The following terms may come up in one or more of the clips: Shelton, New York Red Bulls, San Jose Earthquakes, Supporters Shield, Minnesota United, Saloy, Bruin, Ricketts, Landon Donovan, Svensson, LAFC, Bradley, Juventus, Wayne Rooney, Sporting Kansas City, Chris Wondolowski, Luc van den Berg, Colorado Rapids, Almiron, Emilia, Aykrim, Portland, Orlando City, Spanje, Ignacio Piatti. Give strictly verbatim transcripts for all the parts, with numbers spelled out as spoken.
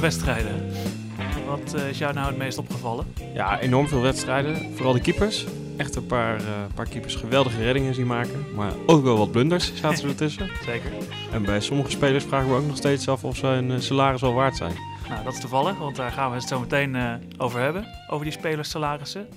Wedstrijden. Wat uh, is jou nou het meest opgevallen? Ja, enorm veel wedstrijden. Vooral de keepers. Echt een paar, uh, paar keepers geweldige reddingen zien maken. Maar ook wel wat blunders zaten er tussen. Zeker. En bij sommige spelers vragen we ook nog steeds af of ze hun uh, salaris wel waard zijn. Nou, dat is toevallig, want daar gaan we het zo meteen uh, over hebben. Over die spelersalarissen.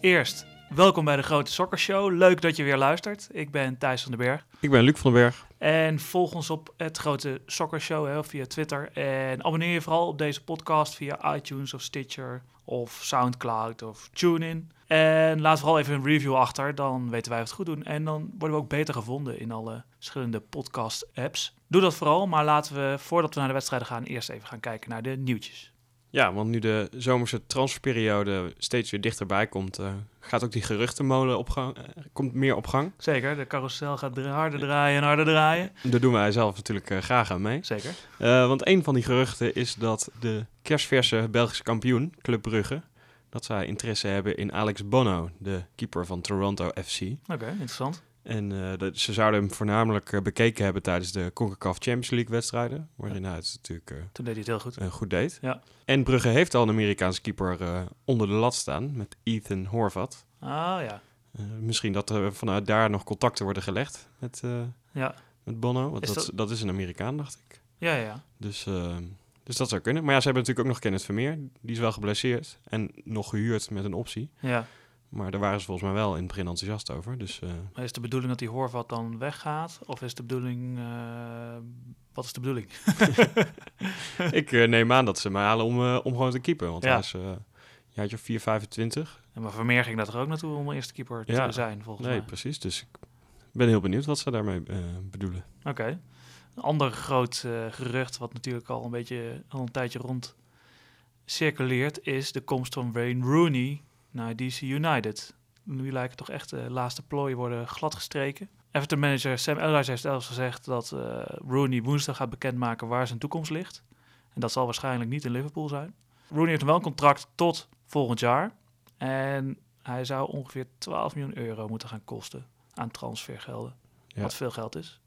Eerst, welkom bij de Grote Sokkershow. Leuk dat je weer luistert. Ik ben Thijs van den Berg. Ik ben Luc van den Berg. En volg ons op het Grote Sokkershow hè, via Twitter. En abonneer je vooral op deze podcast via iTunes of Stitcher of Soundcloud of TuneIn. En laat vooral even een review achter, dan weten wij wat goed doen. En dan worden we ook beter gevonden in alle verschillende podcast-apps. Doe dat vooral, maar laten we voordat we naar de wedstrijden gaan eerst even gaan kijken naar de nieuwtjes. Ja, want nu de zomerse transferperiode steeds weer dichterbij komt, uh, gaat ook die geruchtenmolen op gang, uh, komt meer op gang. Zeker, de carousel gaat dra- harder draaien en harder draaien. Daar doen wij zelf natuurlijk uh, graag aan mee. Zeker. Uh, want een van die geruchten is dat de kerstverse Belgische kampioen, Club Brugge, dat zij interesse hebben in Alex Bono, de keeper van Toronto F C. Oké, okay, interessant. En uh, dat, ze zouden hem voornamelijk uh, bekeken hebben tijdens de CONCACAF Champions League wedstrijden. Waarin ja. hij het natuurlijk uh, Toen deed hij het heel goed. Uh, goed deed. Ja. En Brugge heeft al een Amerikaanse keeper uh, onder de lat staan met Ethan Horvath. Ah ja. Uh, misschien dat er vanuit daar nog contacten worden gelegd met, uh, ja. met Bono. Want is dat, dat... dat is een Amerikaan, dacht ik. Ja, ja. Dus, uh, dus dat zou kunnen. Maar ja, ze hebben natuurlijk ook nog Kenneth Vermeer. Die is wel geblesseerd en nog gehuurd met een optie. Ja. Maar daar waren ze volgens mij wel in het begin enthousiast over. Dus, uh... maar is de bedoeling dat die Horvath dan weggaat? Of is de bedoeling... Uh... Wat is de bedoeling? Ik uh, neem aan dat ze mij halen om, uh, om gewoon te keepen. Want ja. hij is uh, een jaartje of vier vijfentwintig. Ja, maar Vermeer ging dat er ook naartoe om eerste keeper te ja. zijn, volgens nee, mij. Nee, precies. Dus ik ben heel benieuwd wat ze daarmee uh, bedoelen. Oké. Okay. Een ander groot uh, gerucht, wat natuurlijk al een beetje al een tijdje rond circuleert, is de komst van Wayne Rooney naar D C United. Nu lijken toch echt de laatste plooien worden gladgestreken. Everton manager Sam Allardyce heeft zelfs gezegd dat uh, Rooney woensdag gaat bekendmaken waar zijn toekomst ligt. En dat zal waarschijnlijk niet in Liverpool zijn. Rooney heeft wel een contract tot volgend jaar. En hij zou ongeveer twaalf miljoen euro moeten gaan kosten aan transfergelden. Ja. Wat veel geld is.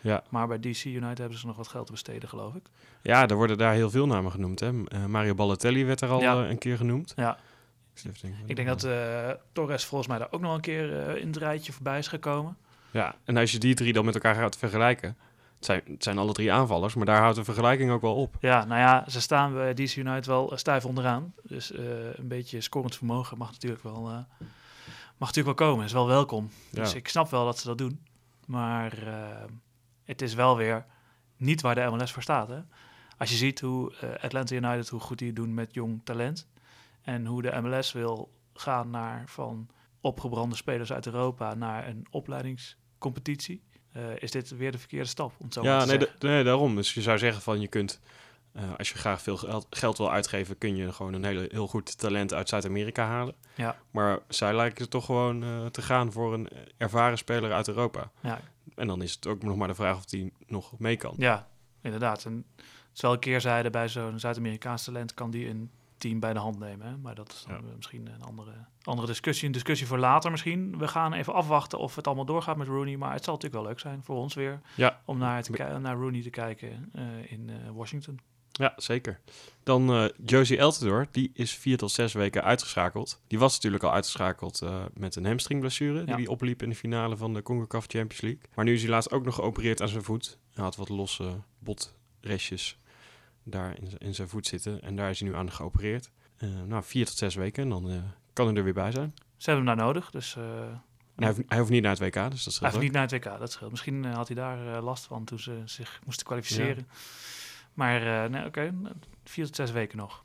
Ja. Maar bij D C United hebben ze nog wat geld te besteden, geloof ik. Ja, er worden daar heel veel namen genoemd. Hè? Uh, Mario Balotelli werd er al ja. uh, een keer genoemd. Ja. Ik denk dat uh, Torres volgens mij daar ook nog een keer uh, in het rijtje voorbij is gekomen. Ja, en als je die drie dan met elkaar gaat vergelijken, het zijn, het zijn alle drie aanvallers, maar daar houdt de vergelijking ook wel op. Ja, nou ja, ze staan bij D C United wel stijf onderaan. Dus uh, een beetje scorend vermogen mag natuurlijk wel, uh, mag natuurlijk wel komen. Is wel welkom. Dus ja. ik snap wel dat ze dat doen. Maar uh, het is wel weer niet waar de M L S voor staat. Hè? Als je ziet hoe uh, Atlanta United, hoe goed die doen met jong talent. En hoe de M L S wil gaan naar van opgebrande spelers uit Europa naar een opleidingscompetitie. Uh, is dit weer de verkeerde stap? Om het zo ja, te nee, d- nee, daarom. Dus je zou zeggen van je kunt, uh, als je graag veel geld, geld wil uitgeven, kun je gewoon een hele, heel goed talent uit Zuid-Amerika halen. Ja. Maar zij lijken er toch gewoon uh, te gaan voor een ervaren speler uit Europa. Ja. En dan is het ook nog maar de vraag of die nog mee kan. Ja, inderdaad. En zal een keer zeiden bij zo'n Zuid-Amerikaans talent kan die een team bij de hand nemen, hè? Maar dat is dan ja. misschien een andere, andere discussie. Een discussie voor later misschien. We gaan even afwachten of het allemaal doorgaat met Rooney, maar het zal natuurlijk wel leuk zijn voor ons weer ja. om naar, te ki- naar Rooney te kijken uh, in uh, Washington. Ja, zeker. Dan uh, Josie Eltidoor, die is vier tot zes weken uitgeschakeld. Die was natuurlijk al uitgeschakeld uh, met een hamstringblessure, ja. die die opliep in de finale van de CONCACAF Champions League. Maar nu is hij laatst ook nog geopereerd aan zijn voet. Hij had wat losse botrestjes daar in zijn voet zitten. En daar is hij nu aan geopereerd. Uh, nou, vier tot zes weken en dan uh, kan hij er weer bij zijn. Ze hebben hem daar nodig, dus... Uh, en hij, hoeft, hij hoeft niet naar het W K, dus dat scheelt. Hij hoeft niet naar het W K, dat scheelt. Misschien uh, had hij daar uh, last van toen ze zich moesten kwalificeren. Ja. Maar, uh, nee, oké, okay, vier tot zes weken nog.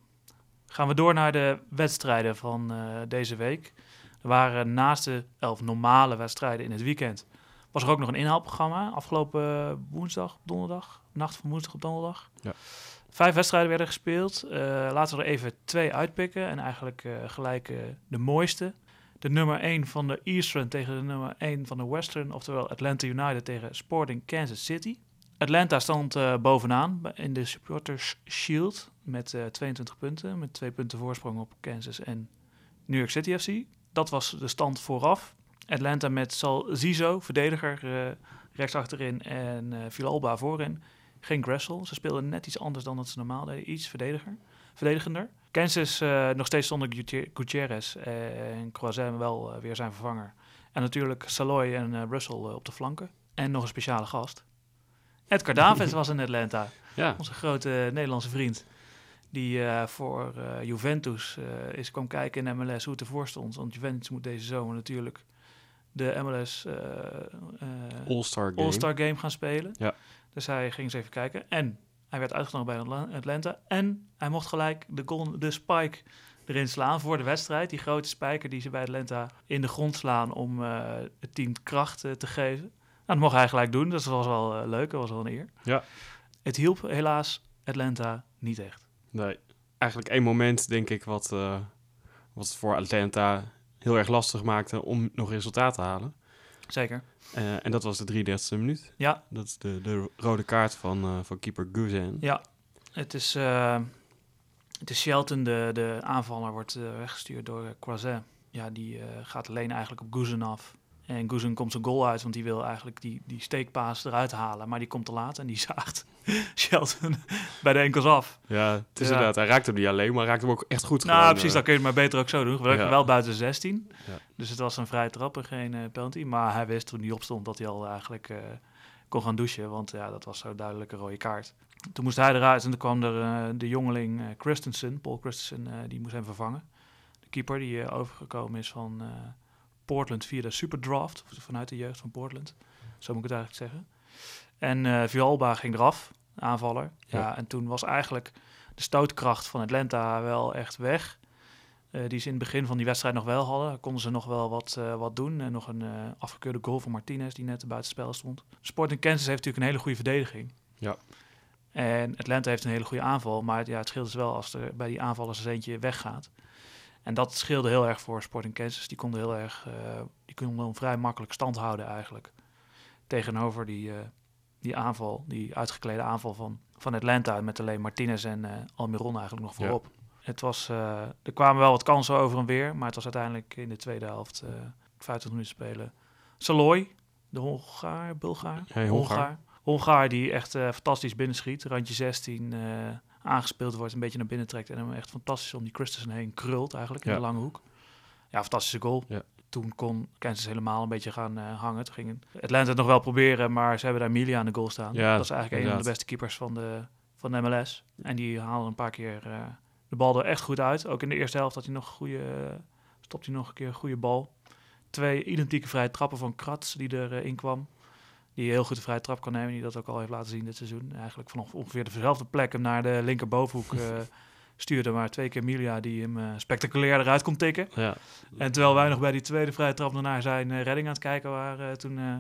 Gaan we door naar de wedstrijden van uh, deze week. Er waren naast de elf normale wedstrijden in het weekend, was er ook nog een inhaalprogramma afgelopen woensdag, donderdag. Nacht van woensdag op donderdag. Ja. Vijf wedstrijden werden gespeeld. Uh, laten we er even twee uitpikken. En eigenlijk uh, gelijk uh, de mooiste. De nummer één van de Eastern tegen de nummer één van de Western. Oftewel Atlanta United tegen Sporting Kansas City. Atlanta stond uh, bovenaan in de Supporters Shield met uh, tweeëntwintig punten. Met twee punten voorsprong op Kansas en New York City F C. Dat was de stand vooraf. Atlanta met Sal Zizo, verdediger, uh, rechts achterin en uh, Villalba voorin. Geen Gressel. Ze speelden net iets anders dan dat ze normaal deden. Iets verdediger, verdedigender. Kansas uh, nog steeds zonder Gutierrez en Croizet wel uh, weer zijn vervanger. En natuurlijk Saloy en uh, Russell uh, op de flanken. En nog een speciale gast. Edgar Davids was in Atlanta. Ja. Onze grote Nederlandse vriend. Die uh, voor uh, Juventus uh, is kwam kijken in M L S hoe het ervoor stond. Want Juventus moet deze zomer natuurlijk de M L S uh, uh, All-Star Game. All-Star Game gaan spelen. Ja. Dus hij ging eens even kijken. En hij werd uitgenodigd bij Atlanta. En hij mocht gelijk de, goal, de spike erin slaan voor de wedstrijd. Die grote spijker die ze bij Atlanta in de grond slaan om uh, het team kracht uh, te geven. Nou, dat mocht hij gelijk doen. Dat was wel uh, leuk. Dat was wel een eer. Ja. Het hielp helaas Atlanta niet echt. Nee. Eigenlijk één moment, denk ik, wat, uh, wat het voor Atlanta heel erg lastig maakte om nog resultaat te halen. Zeker. Uh, en dat was de drieëndertigste minuut. Ja. Dat is de, de rode kaart van, uh, van keeper Guzan. Ja. Het is, uh, het is Shelton, de, de aanvaller, wordt uh, weggestuurd door Croizet. Ja, die uh, gaat alleen eigenlijk op Guzan af. En Guzan komt zijn goal uit, want die wil eigenlijk die, die steekpaas eruit halen. Maar die komt te laat en die zaagt Shelton bij de enkels af. Ja, het is ja. inderdaad. Hij raakte hem niet alleen, maar hij raakte hem ook echt goed. Nou, gewoon, precies. Uh... Dan kun je het maar beter ook zo doen. We werken ja. wel buiten zestien. Ja. Dus het was een vrije trap en geen uh, penalty. Maar hij wist toen hij opstond dat hij al eigenlijk uh, kon gaan douchen. Want ja, dat was zo'n duidelijke rode kaart. Toen moest hij eruit en toen kwam er uh, de jongeling uh, Christensen, Paul Christensen, uh, die moest hem vervangen. De keeper die uh, overgekomen is van... Uh, Portland via de Superdraft, vanuit de jeugd van Portland. Zo moet ik het eigenlijk zeggen. En uh, Villalba ging eraf, aanvaller. Ja, ja. En toen was eigenlijk de stootkracht van Atlanta wel echt weg. Uh, die ze in het begin van die wedstrijd nog wel hadden. Konden ze nog wel wat, uh, wat doen. En nog een uh, afgekeurde goal van Martinez, die net buitenspel stond. Sporting Kansas heeft natuurlijk een hele goede verdediging. Ja. En Atlanta heeft een hele goede aanval. Maar ja, het scheelt dus wel als er bij die aanvallers eens eentje weggaat. En dat scheelde heel erg voor Sporting Kansas. Die konden heel erg, uh, die konden vrij makkelijk stand houden eigenlijk. Tegenover die, uh, die aanval, die uitgeklede aanval van, van Atlanta. Met alleen Martinez en uh, Almiron eigenlijk nog voorop. Ja. Het was, uh, er kwamen wel wat kansen over en weer. Maar het was uiteindelijk in de tweede helft, uh, vijftig minuten spelen. Saloy, de Hongaar, Bulgaar. Hey, Hongaar. Hongaar. Hongaar die echt uh, fantastisch binnenschiet. Randje zestien... Uh, aangespeeld wordt, een beetje naar binnen trekt en hem echt fantastisch om die Christensen heen krult eigenlijk in ja. de lange hoek. Ja, fantastische goal. Ja. Toen kon Kansas helemaal een beetje gaan uh, hangen. Toen ging Atlanta het nog wel proberen, maar ze hebben daar Emilia aan de goal staan. Ja, dat is eigenlijk inderdaad. Een van de beste keepers van de, van de M L S. En die haalde een paar keer uh, de bal er echt goed uit. Ook in de eerste helft had hij nog een goede, uh, stopt hij nog een keer een goede bal. Twee identieke vrije trappen van Kratz die erin uh, kwam. Die heel goed de vrije trap kan nemen. Die dat ook al heeft laten zien dit seizoen. Eigenlijk vanaf ongeveer dezelfde plek hem naar de linkerbovenhoek uh, stuurde. Maar twee keer Emilia die hem uh, spectaculair eruit kon tikken. Ja. En terwijl wij nog bij die tweede vrije trap naar zijn uh, redding aan het kijken waren. Uh, toen uh,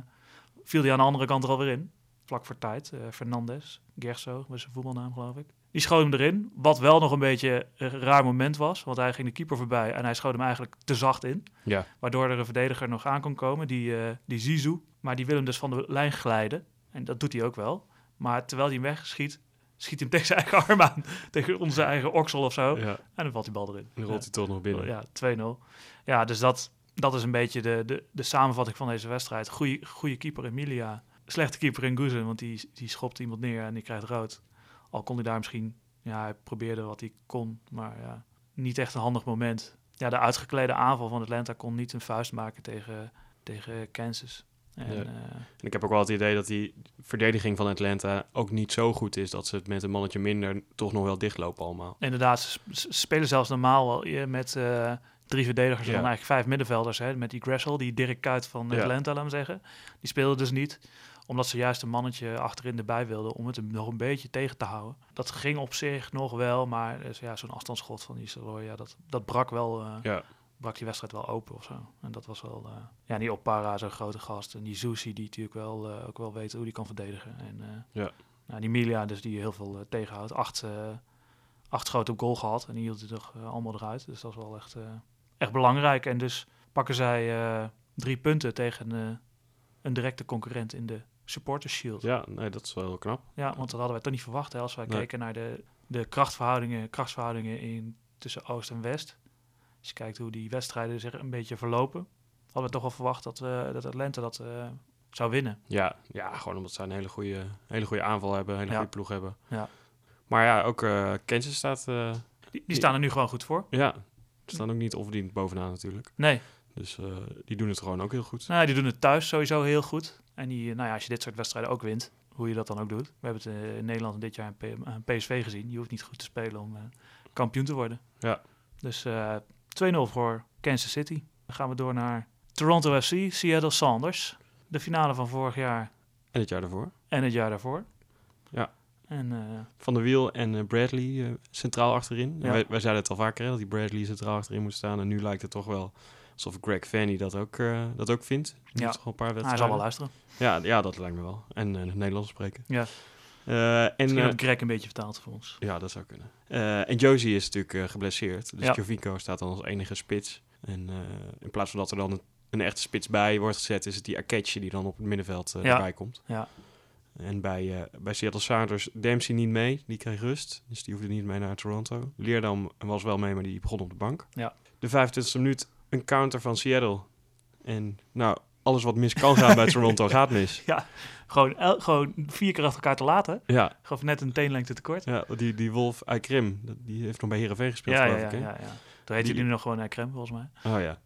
viel hij aan de andere kant er alweer in. Vlak voor tijd. Uh, Fernandes, Gressel, was zijn voetbalnaam geloof ik. Die schoot hem erin. Wat wel nog een beetje een raar moment was. Want hij ging de keeper voorbij. En hij schoot hem eigenlijk te zacht in. Ja. Waardoor er een verdediger nog aan kon komen. Die, uh, die Zizou. Maar die wil hem dus van de lijn glijden. En dat doet hij ook wel. Maar terwijl hij hem wegschiet, schiet hij hem tegen zijn eigen arm aan. Tegen onze eigen oksel of zo. Ja. En dan valt die bal erin. Dan rolt hij toch nog binnen. Ja, twee nul. Ja, dus dat, dat is een beetje de, de, de samenvatting van deze wedstrijd. Goeie, goeie keeper Emilia. Slechte keeper in Guzan, want die, die schopt iemand neer en die krijgt rood. Al kon hij daar misschien... Ja, hij probeerde wat hij kon, maar ja, niet echt een handig moment. Ja, de uitgeklede aanval van Atlanta kon niet een vuist maken tegen, tegen Kansas. En, ja. uh, en ik heb ook wel het idee dat die verdediging van Atlanta ook niet zo goed is... dat ze het met een mannetje minder toch nog wel dichtlopen allemaal. Inderdaad, ze spelen zelfs normaal wel met uh, drie verdedigers... en ja. dan eigenlijk vijf middenvelders, hè, met die Gressel, die Dirk Kuyt van Atlanta, ja. laat maar zeggen. Die speelden dus niet... Omdat ze juist een mannetje achterin erbij wilden om het hem nog een beetje tegen te houden. Dat ging op zich nog wel, maar ja, zo'n afstandsschot van Saloy, ja, dat, dat brak wel, uh, ja. brak die wedstrijd wel open of zo. En dat was wel, uh, ja, die Opara, zo'n grote gast. En die Josie, die natuurlijk wel, uh, ook wel weet hoe die kan verdedigen. En uh, ja. nou, die Emilia, dus die heel veel uh, tegenhoudt. Acht, uh, acht schoten op goal gehad en die hield het toch uh, allemaal eruit. Dus dat was wel echt, uh, echt belangrijk. En dus pakken zij uh, drie punten tegen uh, een directe concurrent in de Supporters Shield. Ja, nee, dat is wel heel knap. Ja, want dat hadden wij toch niet verwacht, hè, als wij nee. kijken naar de, de krachtverhoudingen, krachtsverhoudingen in, tussen Oost en West. Als je kijkt hoe die wedstrijden zich een beetje verlopen, hadden we toch wel verwacht dat, uh, dat Atlanta dat uh, zou winnen. Ja, ja, gewoon omdat zij een hele goede, hele goede aanval hebben, een hele ja. goede ploeg hebben. Ja. Maar ja, ook uh, Kansas staat... Uh, die, die, die staan er nu gewoon goed voor. Ja, ze staan ook niet onverdiend bovenaan natuurlijk. Nee. Dus uh, die doen het gewoon ook heel goed. Nou, die doen het thuis sowieso heel goed. En die, nou ja, als je dit soort wedstrijden ook wint, hoe je dat dan ook doet. We hebben het uh, in Nederland dit jaar een P S V gezien. Je hoeft niet goed te spelen om uh, kampioen te worden. Ja. Dus uh, twee nul voor Kansas City. Dan gaan we door naar Toronto F C, Seattle Sounders. De finale van vorig jaar. En het jaar daarvoor. En het jaar daarvoor. Ja. En, uh, Van de Wiel en uh, Bradley uh, centraal achterin. Ja. Wij, wij zeiden het al vaker, hè, dat die Bradley centraal achterin moet staan. En nu lijkt het toch wel alsof Greg Fanny dat ook, uh, dat ook vindt. Ja, toch een paar wedstrijden. Hij zal wel luisteren. Ja, ja, dat lijkt me wel. En uh, Nederlands spreken. Ja. Uh, en, Misschien uh, dat Greg een beetje vertaald voor ons. Ja, dat zou kunnen. Uh, en Josie is natuurlijk uh, geblesseerd. Dus ja. Jovinko staat dan als enige spits. En uh, in plaats van dat er dan een, een echte spits bij wordt gezet, is het die Aketje die dan op het middenveld uh, ja. erbij komt. Ja. En bij, uh, bij Seattle Sounders, Dempsey niet mee. Die kreeg rust, dus die hoefde niet mee naar Toronto. Leerdam was wel mee, maar die begon op de bank. Ja. De vijfentwintigste minuut, een counter van Seattle. En nou, alles wat mis kan gaan bij Toronto gaat mis. Ja, gewoon, el- gewoon vier keer achter elkaar te laten. Ja. Gaf net een teenlengte tekort. Ja, die, die Wolf Aykrim, die heeft nog bij Heerenveen gespeeld, ja, geloof ja, ik. Ja, ja, ja. Toen heette die nu nog gewoon Aykrim, volgens mij. Oh ja.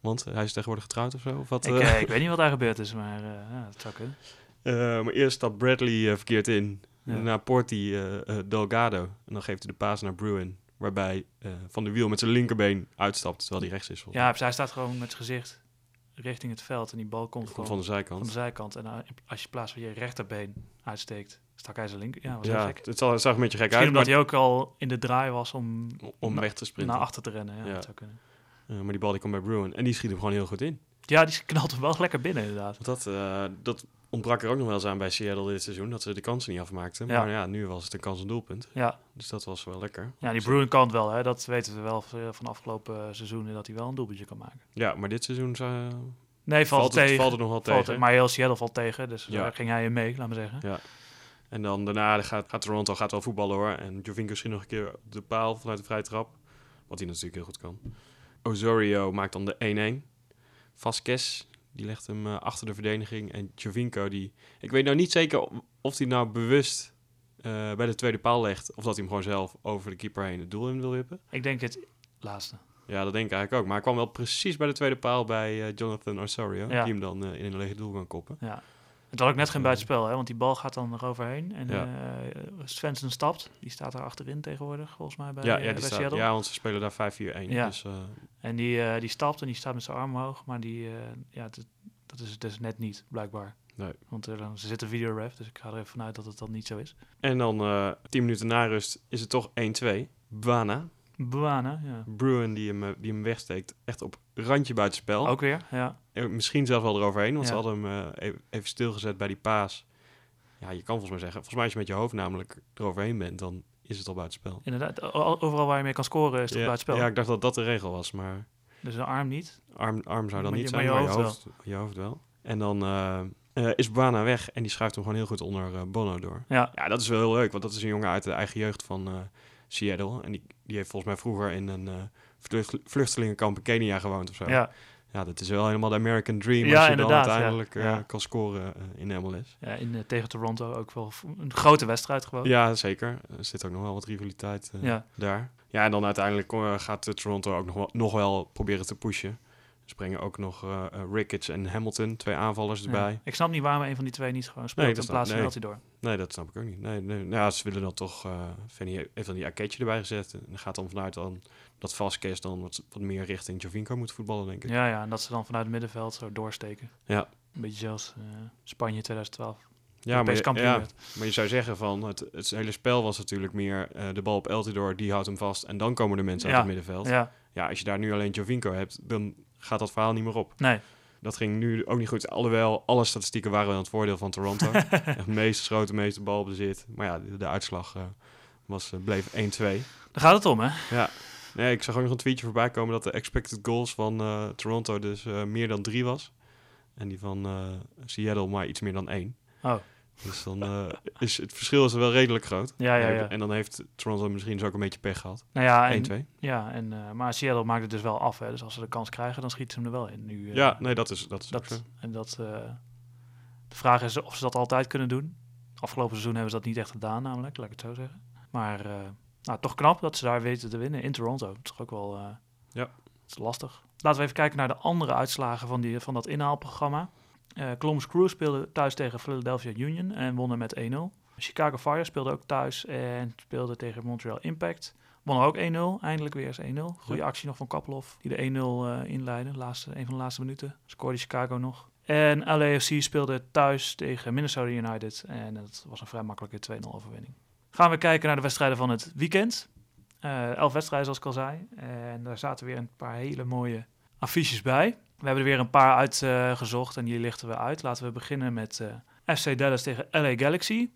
Want hij is tegenwoordig getrouwd of zo? Of wat, ik, uh, ik weet niet wat daar gebeurd is, maar uh, ja, dat zou kunnen. Uh, maar eerst stapt Bradley uh, verkeerd in. Ja. Daarna poort hij uh, uh, Delgado. En dan geeft hij de paas naar Bruin. Waarbij uh, Van de Wiel met zijn linkerbeen uitstapt, terwijl hij rechts is. Ja, hij staat gewoon met zijn gezicht richting het veld. En die bal komt, komt van de zijkant. Van de zijkant. En uh, als je plaats van je rechterbeen uitsteekt, stak hij zijn linker. Ja, was ja het, zal, het zag een beetje gek Misschien uit. Misschien omdat maar... hij ook al in de draai was om, om na, weg te sprinten. Naar achter te rennen. Ja, ja. Dat zou kunnen. Uh, maar die bal die komt bij Bruin. En die schiet hem gewoon heel goed in. Ja, die knalt hem wel lekker binnen inderdaad. Dat... Uh, dat ontbrak er ook nog wel eens aan bij Seattle dit seizoen, dat ze de kansen niet afmaakten. Ja. Maar ja, nu was het een kans en doelpunt. Ja. Dus dat was wel lekker. Ja, die Bruin kan wel, hè. Dat weten we wel van afgelopen seizoenen, dat hij wel een doelpuntje kan maken. Ja, maar dit seizoen uh, nee, valt, valt, het, tegen. valt het nog wel valt tegen. Het, maar heel Seattle valt tegen, dus ja. daar ging hij in mee, laat maar zeggen. Ja. En dan daarna gaat, gaat Toronto gaat wel voetballen, hoor. En Jovinko misschien nog een keer op de paal vanuit de vrije trap, wat hij natuurlijk heel goed kan. Osorio maakt dan de één-één. Vasquez... die legt hem uh, achter de verdediging. En Jovinko, die... ik weet nou niet zeker of hij nou bewust uh, bij de tweede paal legt... of dat hij hem gewoon zelf over de keeper heen het doel in wil wippen. Ik denk het laatste. Ja, dat denk ik eigenlijk ook. Maar hij kwam wel precies bij de tweede paal bij uh, Jonathan Osorio... Ja. die hem dan uh, in een lege doel kan koppen. Ja. Het had ook net geen buitenspel, hè? Want die bal gaat dan eroverheen. En ja. uh, Svensson stapt. Die staat er achterin tegenwoordig, volgens mij, bij, ja, ja, uh, bij staat, Seattle. Ja, want ze spelen daar vijf vier één. Ja. Dus, uh... En die, uh, die stapt en die staat met zijn arm omhoog. Maar die, uh, ja, dat, dat is het dus net niet, blijkbaar. Nee. Want uh, ze zitten videoref, dus ik ga er even vanuit dat het dan niet zo is. En dan uh, tien minuten na rust is het toch één-twee. Bwana. Bwana, ja. Bruin die hem, die hem wegsteekt. Echt op randje buitenspel. Ook weer, ja. Misschien zelfs wel eroverheen, want ja. ze hadden hem uh, even stilgezet bij die paas. Ja, je kan volgens mij zeggen, volgens mij als je met je hoofd namelijk eroverheen bent, dan is het al buitenspel. Inderdaad, overal waar je mee kan scoren is het ja, buitenspel. Ja, ik dacht dat dat de regel was, maar... Dus een arm niet? Arm, arm zou dan maar niet je, zijn, maar je hoofd, maar je, hoofd, wel. je hoofd wel. En dan uh, uh, is Bwana weg en die schuift hem gewoon heel goed onder uh, Bono door. Ja. ja, dat is wel heel leuk, want dat is een jongen uit de eigen jeugd van... Uh, Seattle. En die, die heeft volgens mij vroeger in een uh, vlucht, vluchtelingenkamp in Kenia gewoond of zo. Ja. ja, dat is wel helemaal de American Dream. Ja, als je dan uiteindelijk ja. uh, ja. kan scoren uh, in de M L S. Ja, in, uh, tegen Toronto ook wel een grote wedstrijd gewoon. Ja, zeker. Er zit ook nog wel wat rivaliteit uh, ja. daar. Ja, en dan uiteindelijk uh, gaat Toronto ook nog wel, nog wel proberen te pushen. Ze brengen ook nog uh, Ricketts en Hamilton, twee aanvallers erbij. Ja. Ik snap niet waarom een van die twee niet gewoon speelt nee, in plaats van nee. dat hij door. Nee, dat snap ik ook niet. Nee, nee. Nou, ja, ze willen dan toch... Uh, Fanny heeft dan die Aketje erbij gezet. En gaat dan vanuit dan dat Vasquez dan wat, wat meer richting Jovinko moet voetballen, denk ik. Ja, ja, en dat ze dan vanuit het middenveld zo doorsteken. Ja. Een beetje zelfs uh, Spanje twintig twaalf. Ja, maar je, ja maar je zou zeggen van... Het, het hele spel was natuurlijk meer uh, de bal op Eltidoor, die houdt hem vast. En dan komen de mensen ja. uit het middenveld. Ja. ja, als je daar nu alleen Jovinko hebt, dan gaat dat verhaal niet meer op. Nee. Dat ging nu ook niet goed. Alhoewel, alle statistieken waren wel aan het voordeel van Toronto. Het meeste schoten, meeste balbezit. Maar ja, de, de uitslag uh, was, uh, bleef één-twee. Daar gaat het om, hè? Ja. Nee, ik zag ook nog een tweetje voorbij komen dat de expected goals van uh, Toronto dus uh, meer dan drie was. En die van uh, Seattle maar iets meer dan één. Oh. Dus dan uh, is het verschil is wel redelijk groot. Ja, ja, ja. En dan heeft Toronto misschien zo ook een beetje pech gehad. Nou ja, en, één twee. Ja, en, uh, maar Seattle maakt het dus wel af. Hè. Dus als ze de kans krijgen, dan schieten ze hem er wel in. Nu, uh, ja, nee, dat is, dat is dat, en dat uh, de vraag is of ze dat altijd kunnen doen. Afgelopen seizoen hebben ze dat niet echt gedaan namelijk, laat ik het zo zeggen. Maar uh, nou, toch knap dat ze daar weten te winnen in Toronto. Dat is toch ook wel uh, ja. is lastig. Laten we even kijken naar de andere uitslagen van, die, van dat inhaalprogramma. Uh, Columbus Crew speelde thuis tegen Philadelphia Union en wonnen met één nul. Chicago Fire speelde ook thuis en speelde tegen Montreal Impact. Wonnen ook één nul, eindelijk weer eens één nul. Goede ja. actie nog van Kappelhoff, die de één nul uh, inleidde, laatste, een van de laatste minuten. Scoorde Chicago nog. En L A F C speelde thuis tegen Minnesota United en dat was een vrij makkelijke twee nul overwinning. Gaan we kijken naar de wedstrijden van het weekend. Uh, elf wedstrijden zoals ik al zei. En daar zaten weer een paar hele mooie affiches bij. We hebben er weer een paar uitgezocht uh, en die lichten we uit. Laten we beginnen met uh, F C Dallas tegen L A Galaxy.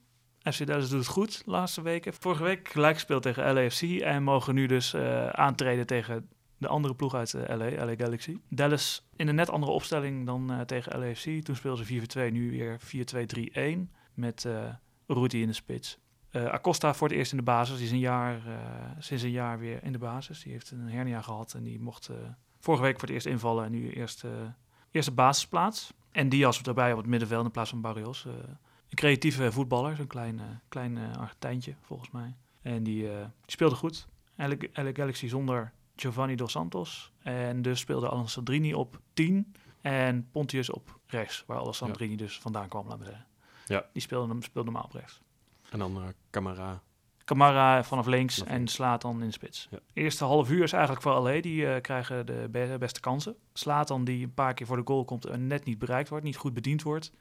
F C Dallas doet het goed de laatste weken. Vorige week gelijk gespeeld tegen L A F C en mogen nu dus uh, aantreden tegen de andere ploeg uit uh, L A, L A Galaxy. Dallas in een net andere opstelling dan uh, tegen L A F C. Toen speelden ze vier vier twee, nu weer vier twee drie een met uh, Rudy in de spits. Uh, Acosta voor het eerst in de basis. Die is een jaar, uh, sinds een jaar weer in de basis. Die heeft een hernia gehad en die mocht... Uh, Vorige week voor het eerst invallen en nu eerst, uh, eerste basisplaats. En Diaz daarbij op het middenveld in plaats van Barrios. Uh, een creatieve voetballer, zo'n klein, uh, klein uh, Argentijntje volgens mij. En die, uh, die speelde goed. L A Galaxy zonder Giovanni Dos Santos. En dus speelde Alessandrini op tien en Pontius op rechts. Waar Alessandrini ja. dus vandaan kwam, laten we zeggen. Ja. Die speelde, speelde normaal op rechts. En dan uh, Camara. Camara vanaf links en Zlatan in de spits. Ja. Eerste half uur is eigenlijk voor L A. Die uh, krijgen de be- beste kansen. Zlatan die een paar keer voor de goal komt en net niet bereikt wordt, niet goed bediend wordt.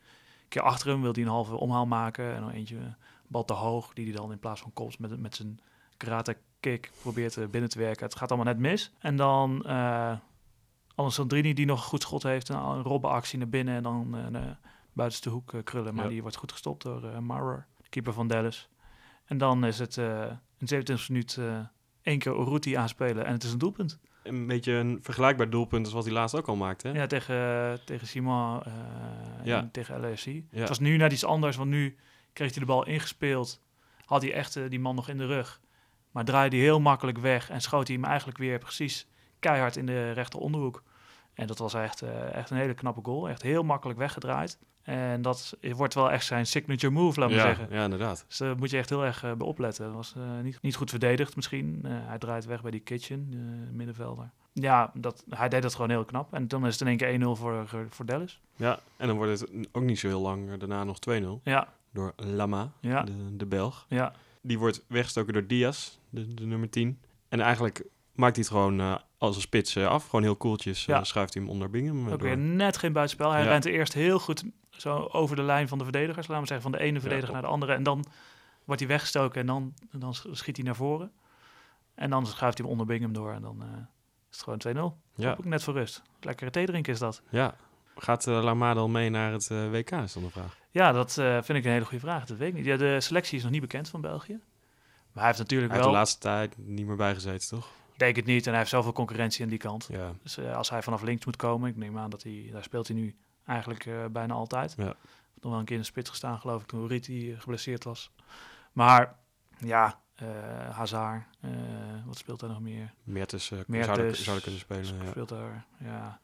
Een keer achter hem wil hij een halve omhaal maken en dan eentje uh, bal te hoog die hij dan in plaats van kops met, met zijn karate kick probeert uh, binnen te werken. Het gaat allemaal net mis. En dan uh, Alessandrini die nog een goed schot heeft, een, een robbenactie naar binnen en dan uh, naar buitenste hoek uh, krullen. Maar ja. die wordt goed gestopt door uh, Maurer, keeper van Dallas. En dan is het uh, in zevenentwintig minuten uh, één keer Urruti aanspelen en het is een doelpunt. Een beetje een vergelijkbaar doelpunt als wat hij laatst ook al maakte. Hè? Ja, tegen, tegen Simon uh, ja. en tegen L A F C. Ja. Het was nu net iets anders, want nu kreeg hij de bal ingespeeld. Had hij echt uh, die man nog in de rug. Maar draaide hij heel makkelijk weg en schoot hij hem eigenlijk weer precies keihard in de rechter onderhoek. En dat was echt, uh, echt een hele knappe goal. Echt heel makkelijk weggedraaid. En dat wordt wel echt zijn signature move, laat maar ja, zeggen. Ja, inderdaad. Dus daar uh, moet je echt heel erg uh, bij opletten. Dat was uh, niet, niet goed verdedigd misschien. Uh, hij draait weg bij die Kitchen, uh, middenvelder. Ja, dat, hij deed dat gewoon heel knap. En dan is het in één keer één nul voor, voor Dallas. Ja, en dan wordt het ook niet zo heel lang daarna nog twee nul. Ja. Door Lama, ja. de, de Belg. Ja. Die wordt weggestoken door Diaz, de, de nummer tien. En eigenlijk maakt hij het gewoon uh, als een spits uh, af. Gewoon heel koeltjes ja. uh, schuift hij hem onder Bingham. Ook door. Weer net geen buitenspel. Hij ja. rent eerst heel goed... Zo over de lijn van de verdedigers, laten we zeggen, van de ene verdediger ja, naar de andere. En dan wordt hij weggestoken en dan, en dan schiet hij naar voren. En dan schuift hij hem onder Bingham door en dan uh, is het gewoon twee nul. Ja. Ook net voor rust. Lekkere thee drinken is dat. Ja. Gaat uh, Lama dan mee naar het uh, W K, is dan de vraag. Ja, dat uh, vind ik een hele goede vraag. Dat weet ik niet. Ja, de selectie is nog niet bekend van België. Maar hij heeft natuurlijk hij wel... Hij heeft de laatste tijd niet meer bijgezeten, toch? Ik denk het niet. En hij heeft zoveel concurrentie aan die kant. Ja. Dus uh, als hij vanaf links moet komen, ik neem aan dat hij... Daar speelt hij nu... Eigenlijk uh, bijna altijd. Ja. Nog wel een keer in de spits gestaan, geloof ik, toen Rieti uh, geblesseerd was. Maar ja, uh, Hazard, uh, wat speelt daar nog meer? Mertens uh, Mertens zou er kunnen spelen. Speelt ja. daar, ja.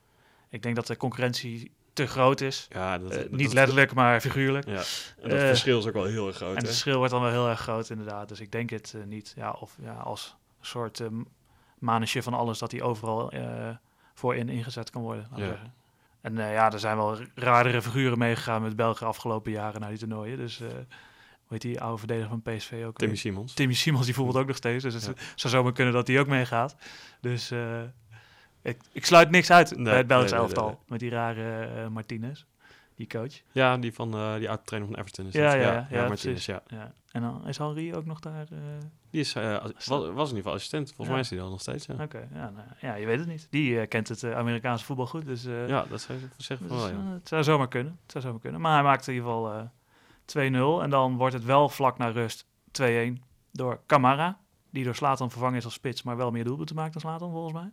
Ik denk dat de concurrentie te groot is. Ja, dat, uh, dat, niet dat, letterlijk, dat, maar figuurlijk. Ja. En dat uh, verschil is ook wel heel erg groot. En hè? Het verschil wordt dan wel heel erg groot, inderdaad. Dus ik denk het uh, niet. Ja, of ja, als een soort uh, manetje van alles, dat die overal uh, voorin ingezet kan worden. Laat ja. zeggen. En uh, ja, er zijn wel raardere figuren meegegaan met Belgen afgelopen jaren naar die toernooien. Dus uh, hoe heet die oude verdediger van P S V ook? Timmy Simons. Timmy Simons, die voetbalt ook nog steeds. Dus ja. het zou zomaar kunnen dat hij ook meegaat. Dus uh, ik, ik sluit niks uit nee, bij het Belgisch nee, elftal. Nee, nee, nee. Met die rare uh, Martinez, die coach. Ja, die van uh, die oud-trainer van Everton is ja, dat. Ja, ja, ja, ja, ja Martinez, ja. ja. En dan is Henri ook nog daar? Uh, die is, uh, was, was in ieder geval assistent. Volgens ja. mij is hij dan nog steeds. Ja. Oké, okay, ja, nou, ja, je weet het niet. Die uh, kent het uh, Amerikaanse voetbal goed. Dus, uh, ja, dat zou je zeggen. Dus, wel, ja. uh, het zou zomaar kunnen. Het zou zomaar kunnen. Maar hij maakt in ieder geval uh, twee nul. En dan wordt het wel vlak naar rust twee een door Camara. die door Zlatan vervangen is als spits, maar wel meer doelpunten maakt dan Zlatan, volgens mij.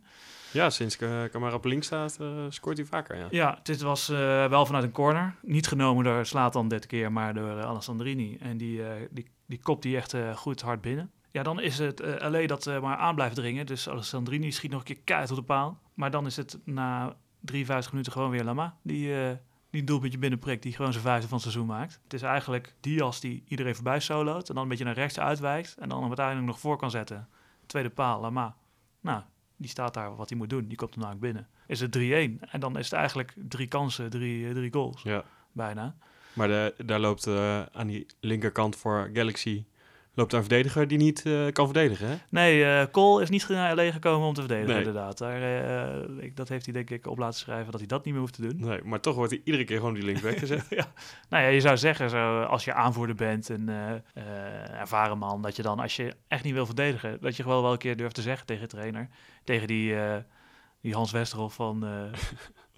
Ja, sinds Camara op links staat, uh, scoort hij vaker, ja. Ja, dit was uh, wel vanuit een corner. Niet genomen door Zlatan dit keer, maar door uh, Alessandrini. En die, uh, die, die kopt die echt uh, goed hard binnen. Ja, dan is het uh, L A dat uh, maar aan blijft dringen. Dus Alessandrini schiet nog een keer keihard op de paal. Maar dan is het na drieënvijftig minuten gewoon weer Lama die... Uh, die een doelpuntje binnenprikt, die gewoon zijn vijfde van het seizoen maakt. Het is eigenlijk Diaz die iedereen voorbij soloot en dan een beetje naar rechts uitwijkt en dan uiteindelijk nog voor kan zetten. Tweede paal, Lama. Nou, die staat daar wat hij moet doen. Die komt hem namelijk binnen. Is het drie-een. En dan is het eigenlijk drie kansen, drie, drie goals. Ja. Bijna. Maar de, daar loopt uh, aan die linkerkant voor Galaxy... loopt daar een verdediger die niet uh, kan verdedigen, hè? Nee, uh, Cole is niet naar L A gekomen om te verdedigen, nee. Inderdaad. Daar, uh, ik, dat heeft hij denk ik op laten schrijven, dat hij dat niet meer hoeft te doen. Nee, maar toch wordt hij iedere keer gewoon die link weggezet. Ja. Nou ja, je zou zeggen, zo, als je aanvoerder bent, een uh, uh, ervaren man... dat je dan, als je echt niet wil verdedigen... dat je gewoon wel een keer durft te zeggen tegen de trainer... tegen die, uh, die Hans Westerhof van... Uh,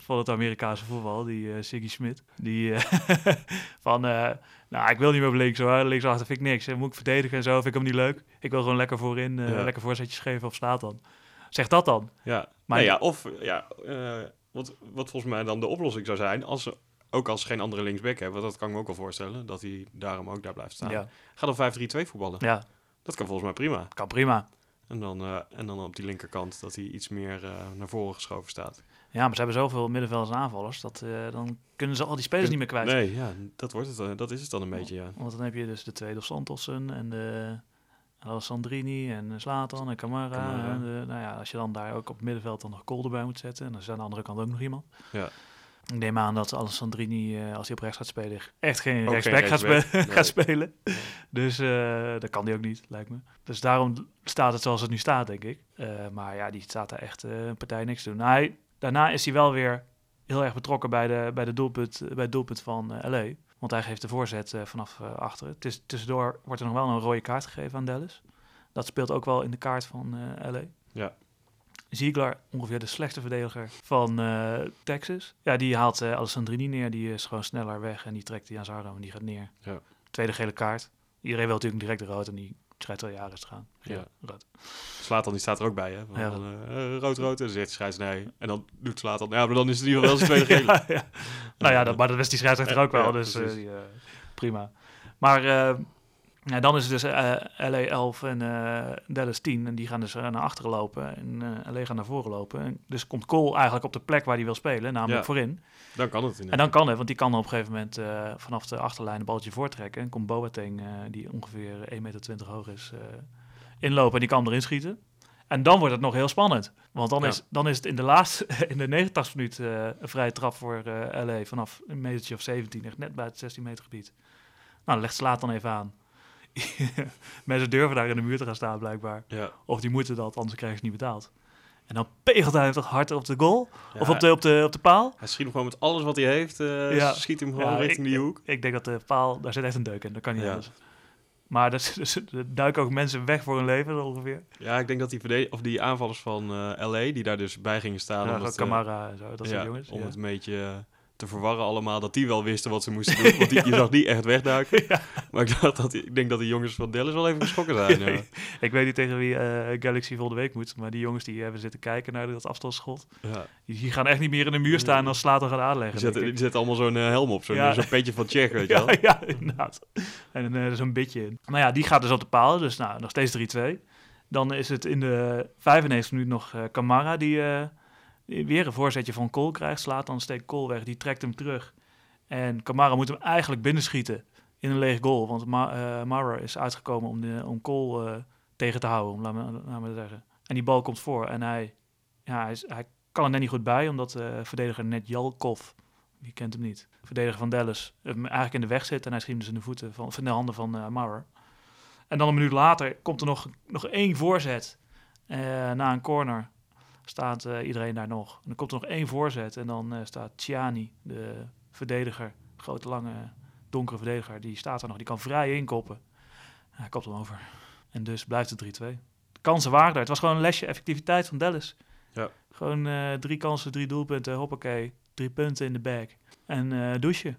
van het Amerikaanse voetbal, die uh, Siggy Smit. Die uh, van, uh, nou, ik wil niet meer op links hoor, linksachter vind ik niks. Moet ik verdedigen en zo, vind ik hem niet leuk. Ik wil gewoon lekker voorin, uh, ja. lekker voorzetjes geven of staat dan. Zeg dat dan. Ja, maar nee, ja of ja, uh, wat, wat volgens mij dan de oplossing zou zijn, als ze, ook als ze geen andere linksback hebben, want dat kan ik me ook al voorstellen, dat hij daarom ook daar blijft staan. Ja. Ga dan vijf drie twee voetballen. Ja. Dat kan volgens mij prima. Kan prima. En dan, uh, en dan op die linkerkant, dat hij iets meer uh, naar voren geschoven staat. Ja, maar ze hebben zoveel middenvelders en aanvallers, dat uh, dan kunnen ze al die spelers Kun, niet meer kwijt. Nee, ja, dat, wordt het, uh, dat is het dan een ja, beetje, ja. Want dan heb je dus de twee Dos Santossen en de Alessandrini en Zlatan en Camara. Camara. En de, nou ja, als je dan daar ook op het middenveld dan nog Cole erbij moet zetten, en dan is aan de andere kant ook nog iemand. Ja. Ik neem aan dat Alessandrini, uh, als hij op rechts gaat spelen, echt geen rechtsback gaat, spe- nee. gaat spelen. Nee. Dus uh, dat kan hij ook niet, lijkt me. Dus daarom staat het zoals het nu staat, denk ik. Uh, maar ja, die staat daar echt uh, een partij niks te doen. Hij... Daarna is hij wel weer heel erg betrokken bij, de, bij, de doelpunt, bij het doelpunt van uh, L A. Want hij geeft de voorzet uh, vanaf uh, achteren. Tis, tussendoor wordt er nog wel een rode kaart gegeven aan Dallas. Dat speelt ook wel in de kaart van uh, L A. Ja. Ziegler, ongeveer de slechtste verdediger van uh, Texas. Ja, die haalt uh, Alessandrini neer. Die is gewoon sneller weg en die trekt die aan zijn arm en die gaat neer. Ja. Tweede gele kaart. Iedereen wil natuurlijk direct de rood en die... scheidt al jaren te gaan. Ja. Rood. Zlatan, die staat er ook bij, hè? Ja. Dan, uh, rood, rood. En dan zegt de scheidsrechter nee. En dan doet Zlatan... Ja, maar dan is het in ieder geval wel zijn tweede gele. Ja, ja. Nou ja, dat, maar dat wist die scheidsrechter ja, ook wel. Ja, dus uh, die, uh, prima. Maar uh, ja, dan is het dus uh, L A elf en uh, Dallas tien. En die gaan dus naar achteren lopen. En uh, L A gaan naar voren lopen. En dus komt Cole eigenlijk op de plek waar hij wil spelen. Namelijk ja. voorin. Dan kan het. En dan kan het. Want die kan op een gegeven moment uh, vanaf de achterlijn een balletje voortrekken. En komt Boateng, uh, die ongeveer één meter twintig hoog is, uh, inlopen. En die kan hem erin schieten. En dan wordt het nog heel spannend. Want dan, ja. is, dan is het in de laatste, in de negentigste minuut uh, een vrije trap voor uh, L A. Vanaf een metertje of zeventien. Echt net bij het zestien meter gebied. Nou, legt Slaat dan even aan. Mensen durven daar in de muur te gaan staan blijkbaar. Ja. Of die moeten dat, anders krijgen ze niet betaald. En dan pegelt hij hem toch hard op de goal? Ja, of op de, op, de, op de paal? Hij schiet hem gewoon met alles wat hij heeft. Uh, ja. Schiet hem gewoon ja, richting ik, die hoek. Ik, ik denk dat de paal, daar zit echt een deuk in. Dat kan niet ja. anders. Maar er dus, dus, duiken ook mensen weg voor hun leven ongeveer. Ja, ik denk dat die, verde- of die aanvallers van uh, L A, die daar dus bij gingen staan. Ja, omdat, Camara uh, en zo, dat ja, soort jongens. Om ja. het een beetje... Uh, te verwarren allemaal, dat die wel wisten wat ze moesten doen. Want die, ja. je zag die echt wegduiken. Ja. Maar ik, dacht dat, ik denk dat de jongens van Dallas wel even geschrokken zijn. Ja. Ja. Ik weet niet tegen wie uh, Galaxy volgende week moet, maar die jongens die hebben zitten kijken naar dat afstandsschot, ja. die, die gaan echt niet meer in de muur staan als Zlatan gaat aanleggen. Die zetten zet allemaal zo'n uh, helm op, zo'n, ja. zo'n petje van Tsjech, weet je wel. Ja, ja, inderdaad. En uh, zo'n bitje in. Nou ja, die gaat dus op de paal, dus nou, nog steeds drie-twee. Dan is het in de vijfennegentigste minuut nog uh, Camara die... Uh, weer een voorzetje van Cole krijgt. Slaat dan steekt Cole weg. Die trekt hem terug. En Camara moet hem eigenlijk binnenschieten in een leeg goal. Want Ma- uh, Mara is uitgekomen om, de, om Cole uh, tegen te houden. Om, laat me, laat me zeggen. En die bal komt voor. En hij, ja, hij, is, hij kan er net niet goed bij. Omdat uh, verdediger Nedjalkov, wie kent hem niet, verdediger van Dallas, hem eigenlijk in de weg zit. En hij schiet dus in de voeten van, van de handen van uh, Mara. En dan een minuut later komt er nog, nog één voorzet uh, na een corner. Staat uh, iedereen daar nog. En dan komt er nog één voorzet. En dan uh, staat Ciani, de verdediger. Grote, lange, donkere verdediger. Die staat er nog. Die kan vrij inkoppen. Hij kopt hem over. En dus blijft het drie-twee. De kansen waren er. Het was gewoon een lesje effectiviteit van Dallas. Ja. Gewoon uh, drie kansen, drie doelpunten. Hoppakee. Drie punten in de bag. En uh, douchen.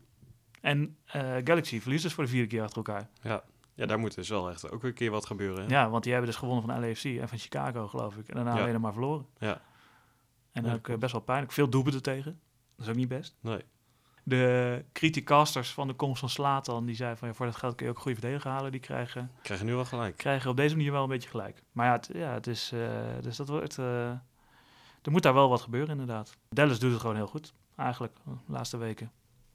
En uh, Galaxy verliest dus voor de vierde keer achter elkaar. Ja. Ja, daar moet dus wel echt ook een keer wat gebeuren. Hè? Ja, want die hebben dus gewonnen van L A F C en van Chicago, geloof ik. En daarna ja. alleen maar verloren. Ja. En ja, ook uh, best wel pijnlijk. Veel doelpunten tegen. Dat is ook niet best. Nee. De criticasters van de komst van Zlatan, die zeiden van ja, voor dat geld kun je ook goede verdediger halen. Die krijgen, krijgen nu wel gelijk. Krijgen op deze manier wel een beetje gelijk. Maar ja, het, ja, het is... Uh, dus dat wordt... Uh, er moet daar wel wat gebeuren, inderdaad. Dallas doet het gewoon heel goed, eigenlijk, de laatste weken.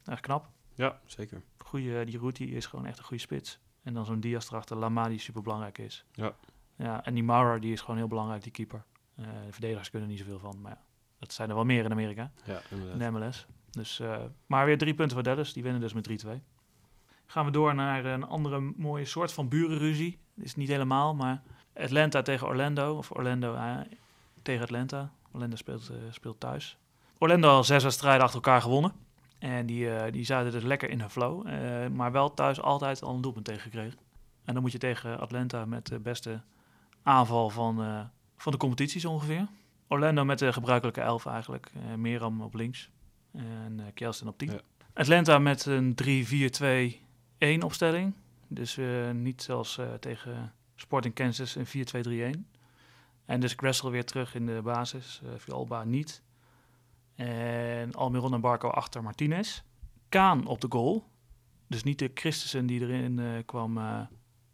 Echt knap. Ja, zeker. Goeie, die Ruti is gewoon echt een goede spits. En dan zo'n Diaz erachter, Lama, die super belangrijk is. Ja. Ja, en die Maurer, die is gewoon heel belangrijk, die keeper. Uh, de verdedigers kunnen er niet zoveel van, maar ja, dat zijn er wel meer in Amerika. Ja, inderdaad. In M L S. Dus, uh, maar weer drie punten voor Dallas, die winnen dus met drie twee. Gaan we door naar een andere mooie soort van burenruzie. Is niet helemaal, maar Atlanta tegen Orlando, of Orlando uh, tegen Atlanta. Orlando speelt, uh, speelt thuis. Orlando al zes wedstrijden achter elkaar gewonnen. En die, uh, die zaten dus lekker in hun flow. Uh, maar wel thuis altijd al een doelpunt tegengekregen. En dan moet je tegen Atlanta met de beste aanval van, uh, van de competities ongeveer. Orlando met de gebruikelijke elf eigenlijk. Uh, Meram op links. En uh, Kjellsten op tien. Ja. Atlanta met een drie vier twee een opstelling. Dus uh, niet zelfs uh, tegen Sporting Kansas een vier twee drie een. En dus Gressel weer terug in de basis. Uh, Villalba niet. En Almiron en Barco achter Martinez. Kaan op de goal. Dus niet de Christensen die erin uh, kwam uh,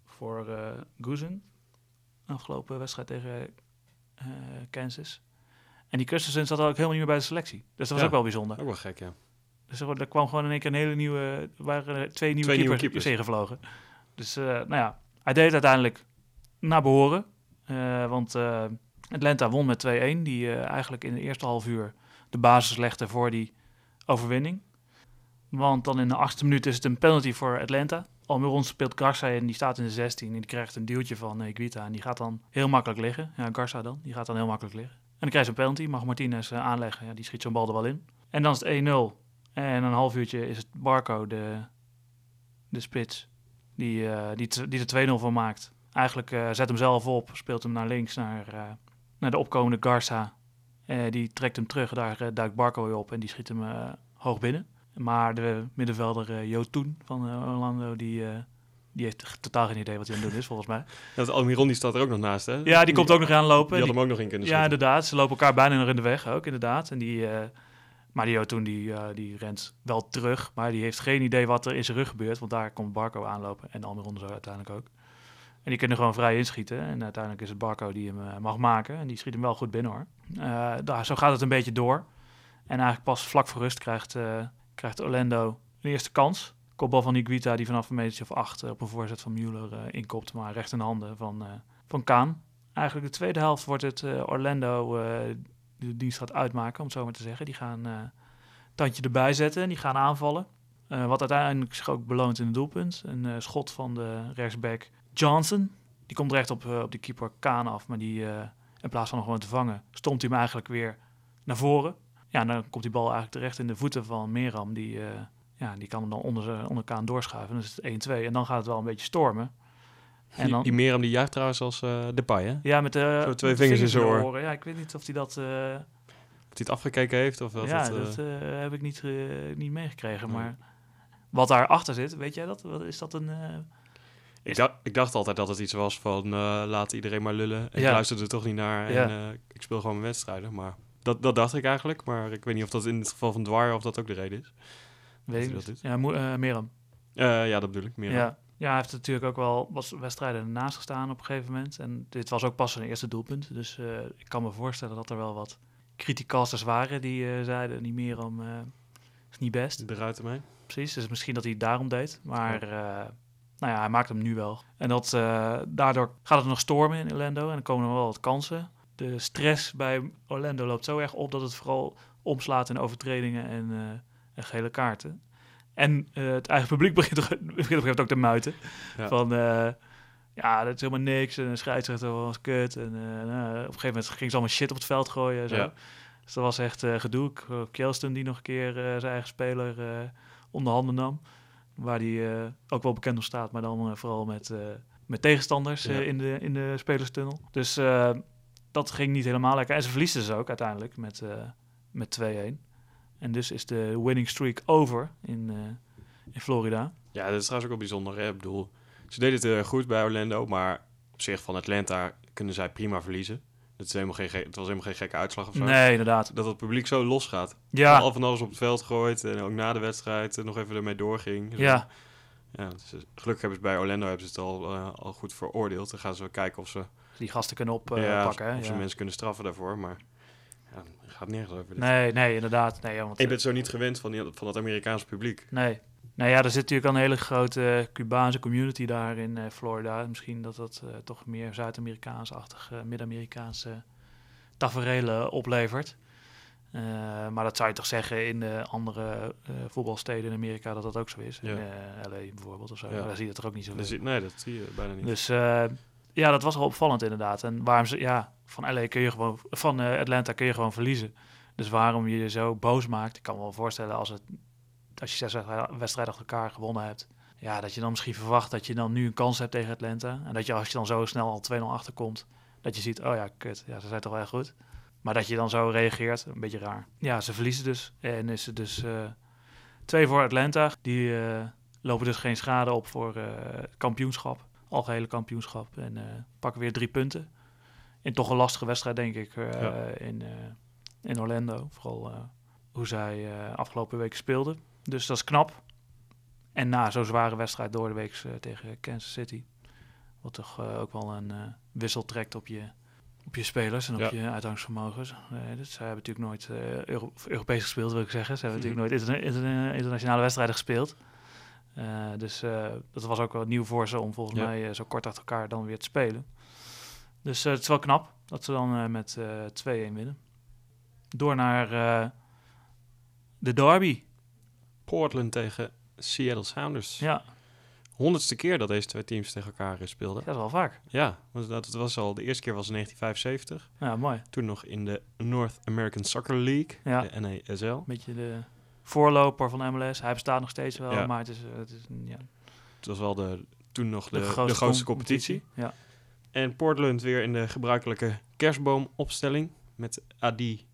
voor uh, Guzan. Afgelopen wedstrijd tegen uh, Kansas. En die Christensen zat ook helemaal niet meer bij de selectie. Dus dat was ja, ook wel bijzonder. Ook wel gek, ja. Dus er, er kwam gewoon in één keer een hele nieuwe... Er waren twee nieuwe twee keepers, keepers. Tegengevlogen. Dus uh, nou ja, hij deed het uiteindelijk naar behoren. Uh, want uh, Atlanta won met twee een. Die uh, eigenlijk in de eerste half uur de basis legde voor die overwinning. Want dan in de achtste minuut is het een penalty voor Atlanta. Almiron speelt Garza en die staat in de zestien. En die krijgt een duwtje van uh, Guita. En die gaat dan heel makkelijk liggen. Ja, Garza dan. Die gaat dan heel makkelijk liggen. En dan krijgt ze een penalty. Mag Martinez uh, aanleggen. Ja, die schiet zo'n bal er wel in. En dan is het één nul. En een half uurtje is het Barco, de, de spits, die, uh, die, t- die er twee nul van maakt. Eigenlijk uh, zet hem zelf op. Speelt hem naar links, naar, uh, naar de opkomende Garza. Uh, die trekt hem terug, daar uh, duikt Barco weer op en die schiet hem uh, hoog binnen. Maar de middenvelder uh, Jotun van uh, Orlando, die, uh, die heeft totaal geen idee wat hij aan het doen is, volgens mij. Dat Almiron, die staat er ook nog naast, hè? Ja, die komt ook nog aanlopen. Die had hem ook nog in kunnen schieten. Ja, inderdaad. Ze lopen elkaar bijna nog in de weg, ook inderdaad. En die, uh, maar die Jotun, die, uh, die rent wel terug, maar die heeft geen idee wat er in zijn rug gebeurt, want daar komt Barco aanlopen en Almiron zo uiteindelijk ook. En die kunnen gewoon vrij inschieten. En uiteindelijk is het Barco die hem uh, mag maken. En die schiet hem wel goed binnen, hoor. Uh, daar, zo gaat het een beetje door. En eigenlijk pas vlak voor rust krijgt, uh, krijgt Orlando de eerste kans. Kopbal van Higuita die vanaf een metertje of acht uh, op een voorzet van Müller uh, inkopt. Maar recht in de handen van, uh, van Kaan. Eigenlijk de tweede helft wordt het uh, Orlando uh, de dienst gaat uitmaken, om het zo maar te zeggen. Die gaan uh, tandje erbij zetten en die gaan aanvallen. Uh, wat uiteindelijk zich ook beloont in het doelpunt. Een uh, schot van de rechtsback Johnson, die komt recht op, uh, op de keeper Kaan af, maar die, uh, in plaats van hem gewoon te vangen, stomt hij hem eigenlijk weer naar voren. Ja, en dan komt die bal eigenlijk terecht in de voeten van Meram, die, uh, ja, die kan hem dan onder, onder Kaan doorschuiven. Dan is het één twee en dan gaat het wel een beetje stormen. En die, dan, die Meram die juicht trouwens als uh, Depay, hè? Ja, met de uh, twee vingers in zijn oren. Ja, ik weet niet of hij dat... Uh, of hij het afgekeken heeft? Of ja, dat, uh, dat uh, heb ik niet, uh, niet meegekregen, nee. Maar wat daarachter zit, weet jij dat? Wat, is dat een... Uh, Ik dacht, ik dacht altijd dat het iets was van uh, laat iedereen maar lullen. Ik ja. luisterde er toch niet naar en ja. uh, ik speel gewoon mijn wedstrijden. Maar dat, dat dacht ik eigenlijk. Maar ik weet niet of dat in het geval van Dwyer of dat ook de reden is. Weet dat dat ja, mo- uh, Meram. Uh, ja, dat bedoel ik. Meram. Ja. ja, hij heeft natuurlijk ook wel was wedstrijden ernaast gestaan op een gegeven moment. En dit was ook pas zijn eerste doelpunt. Dus uh, ik kan me voorstellen dat er wel wat criticasters waren die uh, zeiden die Meram uh, is niet best. Eruit ermee. Precies, dus misschien dat hij het daarom deed. Maar... Uh, Nou ja, hij maakt hem nu wel. En dat, uh, daardoor gaat het nog stormen in Orlando en dan komen er wel wat kansen. De stress bij Orlando loopt zo erg op dat het vooral omslaat in overtredingen en, uh, en gele kaarten. En uh, het eigen publiek begint, begint ook te muiten. Ja. Van, uh, ja, dat is helemaal niks en de scheidsrechter was kut. En uh, nou, op een gegeven moment ging ze allemaal shit op het veld gooien. En zo. Ja. Dus dat was echt uh, gedoe. Kjellsten die nog een keer uh, zijn eigen speler uh, onder handen nam. Waar die uh, ook wel bekend om staat, maar dan uh, vooral met, uh, met tegenstanders ja. uh, in, de, in de spelerstunnel. Dus uh, dat ging niet helemaal lekker. En ze verliezen ze ook uiteindelijk met, uh, met twee een. En dus is de winning streak over in, uh, in Florida. Ja, dat is trouwens ook wel bijzonder. Hè? Ik bedoel, Ze deden het goed bij Orlando, maar op zich van Atlanta kunnen zij prima verliezen. Het, is helemaal geen, het was helemaal geen gekke uitslag of zo. Nee, inderdaad. Dat het publiek zo los gaat. Ja. Al van alles op het veld gegooid en ook na de wedstrijd nog even ermee doorging. Dus ja. Ja, dus gelukkig hebben ze bij Orlando hebben ze het al, uh, al goed veroordeeld. Dan gaan ze wel kijken of ze... Die gasten kunnen oppakken. Uh, ja, of, ja. of ze mensen kunnen straffen daarvoor, maar... Ja, het gaat nergens over dit. Nee, nee, inderdaad. Nee, want, ik ben zo niet gewend van, die, van dat Amerikaanse publiek. Nee. Nou ja, er zit natuurlijk al een hele grote Cubaanse community daar in uh, Florida. Misschien dat dat uh, toch meer Zuid-Amerikaans-achtige, Midden-Amerikaanse taferelen oplevert. Uh, maar dat zou je toch zeggen in de andere uh, voetbalsteden in Amerika dat dat ook zo is. Ja. In uh, L A bijvoorbeeld of zo. Ja. Daar zie je dat er ook niet zo veel. Nee, dat zie je bijna niet. Dus uh, ja, dat was wel opvallend inderdaad. En waarom ze, ja, van L A kun je gewoon, van uh, Atlanta kun je gewoon verliezen. Dus waarom je je zo boos maakt, ik kan me wel voorstellen als het... Als je zes wedstrijden achter elkaar gewonnen hebt... ja, dat je dan misschien verwacht dat je dan nu een kans hebt tegen Atlanta. En dat je als je dan zo snel al twee nul achterkomt... dat je ziet, oh ja, kut, ja, ze zijn toch wel echt goed. Maar dat je dan zo reageert, een beetje raar. Ja, ze verliezen dus. En is het dus uh, twee voor Atlanta. Die uh, lopen dus geen schade op voor uh, kampioenschap. Algehele kampioenschap. En uh, pakken weer drie punten. In toch een lastige wedstrijd, denk ik, uh, ja. in, uh, in Orlando. Vooral uh, hoe zij uh, afgelopen week speelden. Dus dat is knap. En na zo'n zware wedstrijd door de week uh, tegen Kansas City. Wat toch uh, ook wel een uh, wissel trekt op je, op je spelers en op ja. je uitgangsvermogens. Uh, dus zij hebben natuurlijk nooit uh, Euro- Europees gespeeld, wil ik zeggen. Ze hebben mm-hmm. natuurlijk nooit inter- inter- internationale wedstrijden gespeeld. Uh, dus uh, dat was ook wel nieuw voor ze om volgens ja. mij uh, zo kort achter elkaar dan weer te spelen. Dus uh, het is wel knap dat ze dan uh, met uh, twee-een winnen. Door naar uh, de derby. Portland tegen Seattle Sounders. Ja. Honderdste keer dat deze twee teams tegen elkaar speelden. Ja, dat is wel vaak. Ja, want dat was al... De eerste keer was in negentien vijfenzeventig. Ja, mooi. Toen nog in de North American Soccer League, ja. de N A S L. Beetje de voorloper van M L S. Hij bestaat nog steeds wel, ja. maar het is... Het, is ja. het was wel de, toen nog de, de grootste, de grootste competitie. competitie. Ja. En Portland weer in de gebruikelijke kerstboomopstelling met Adi...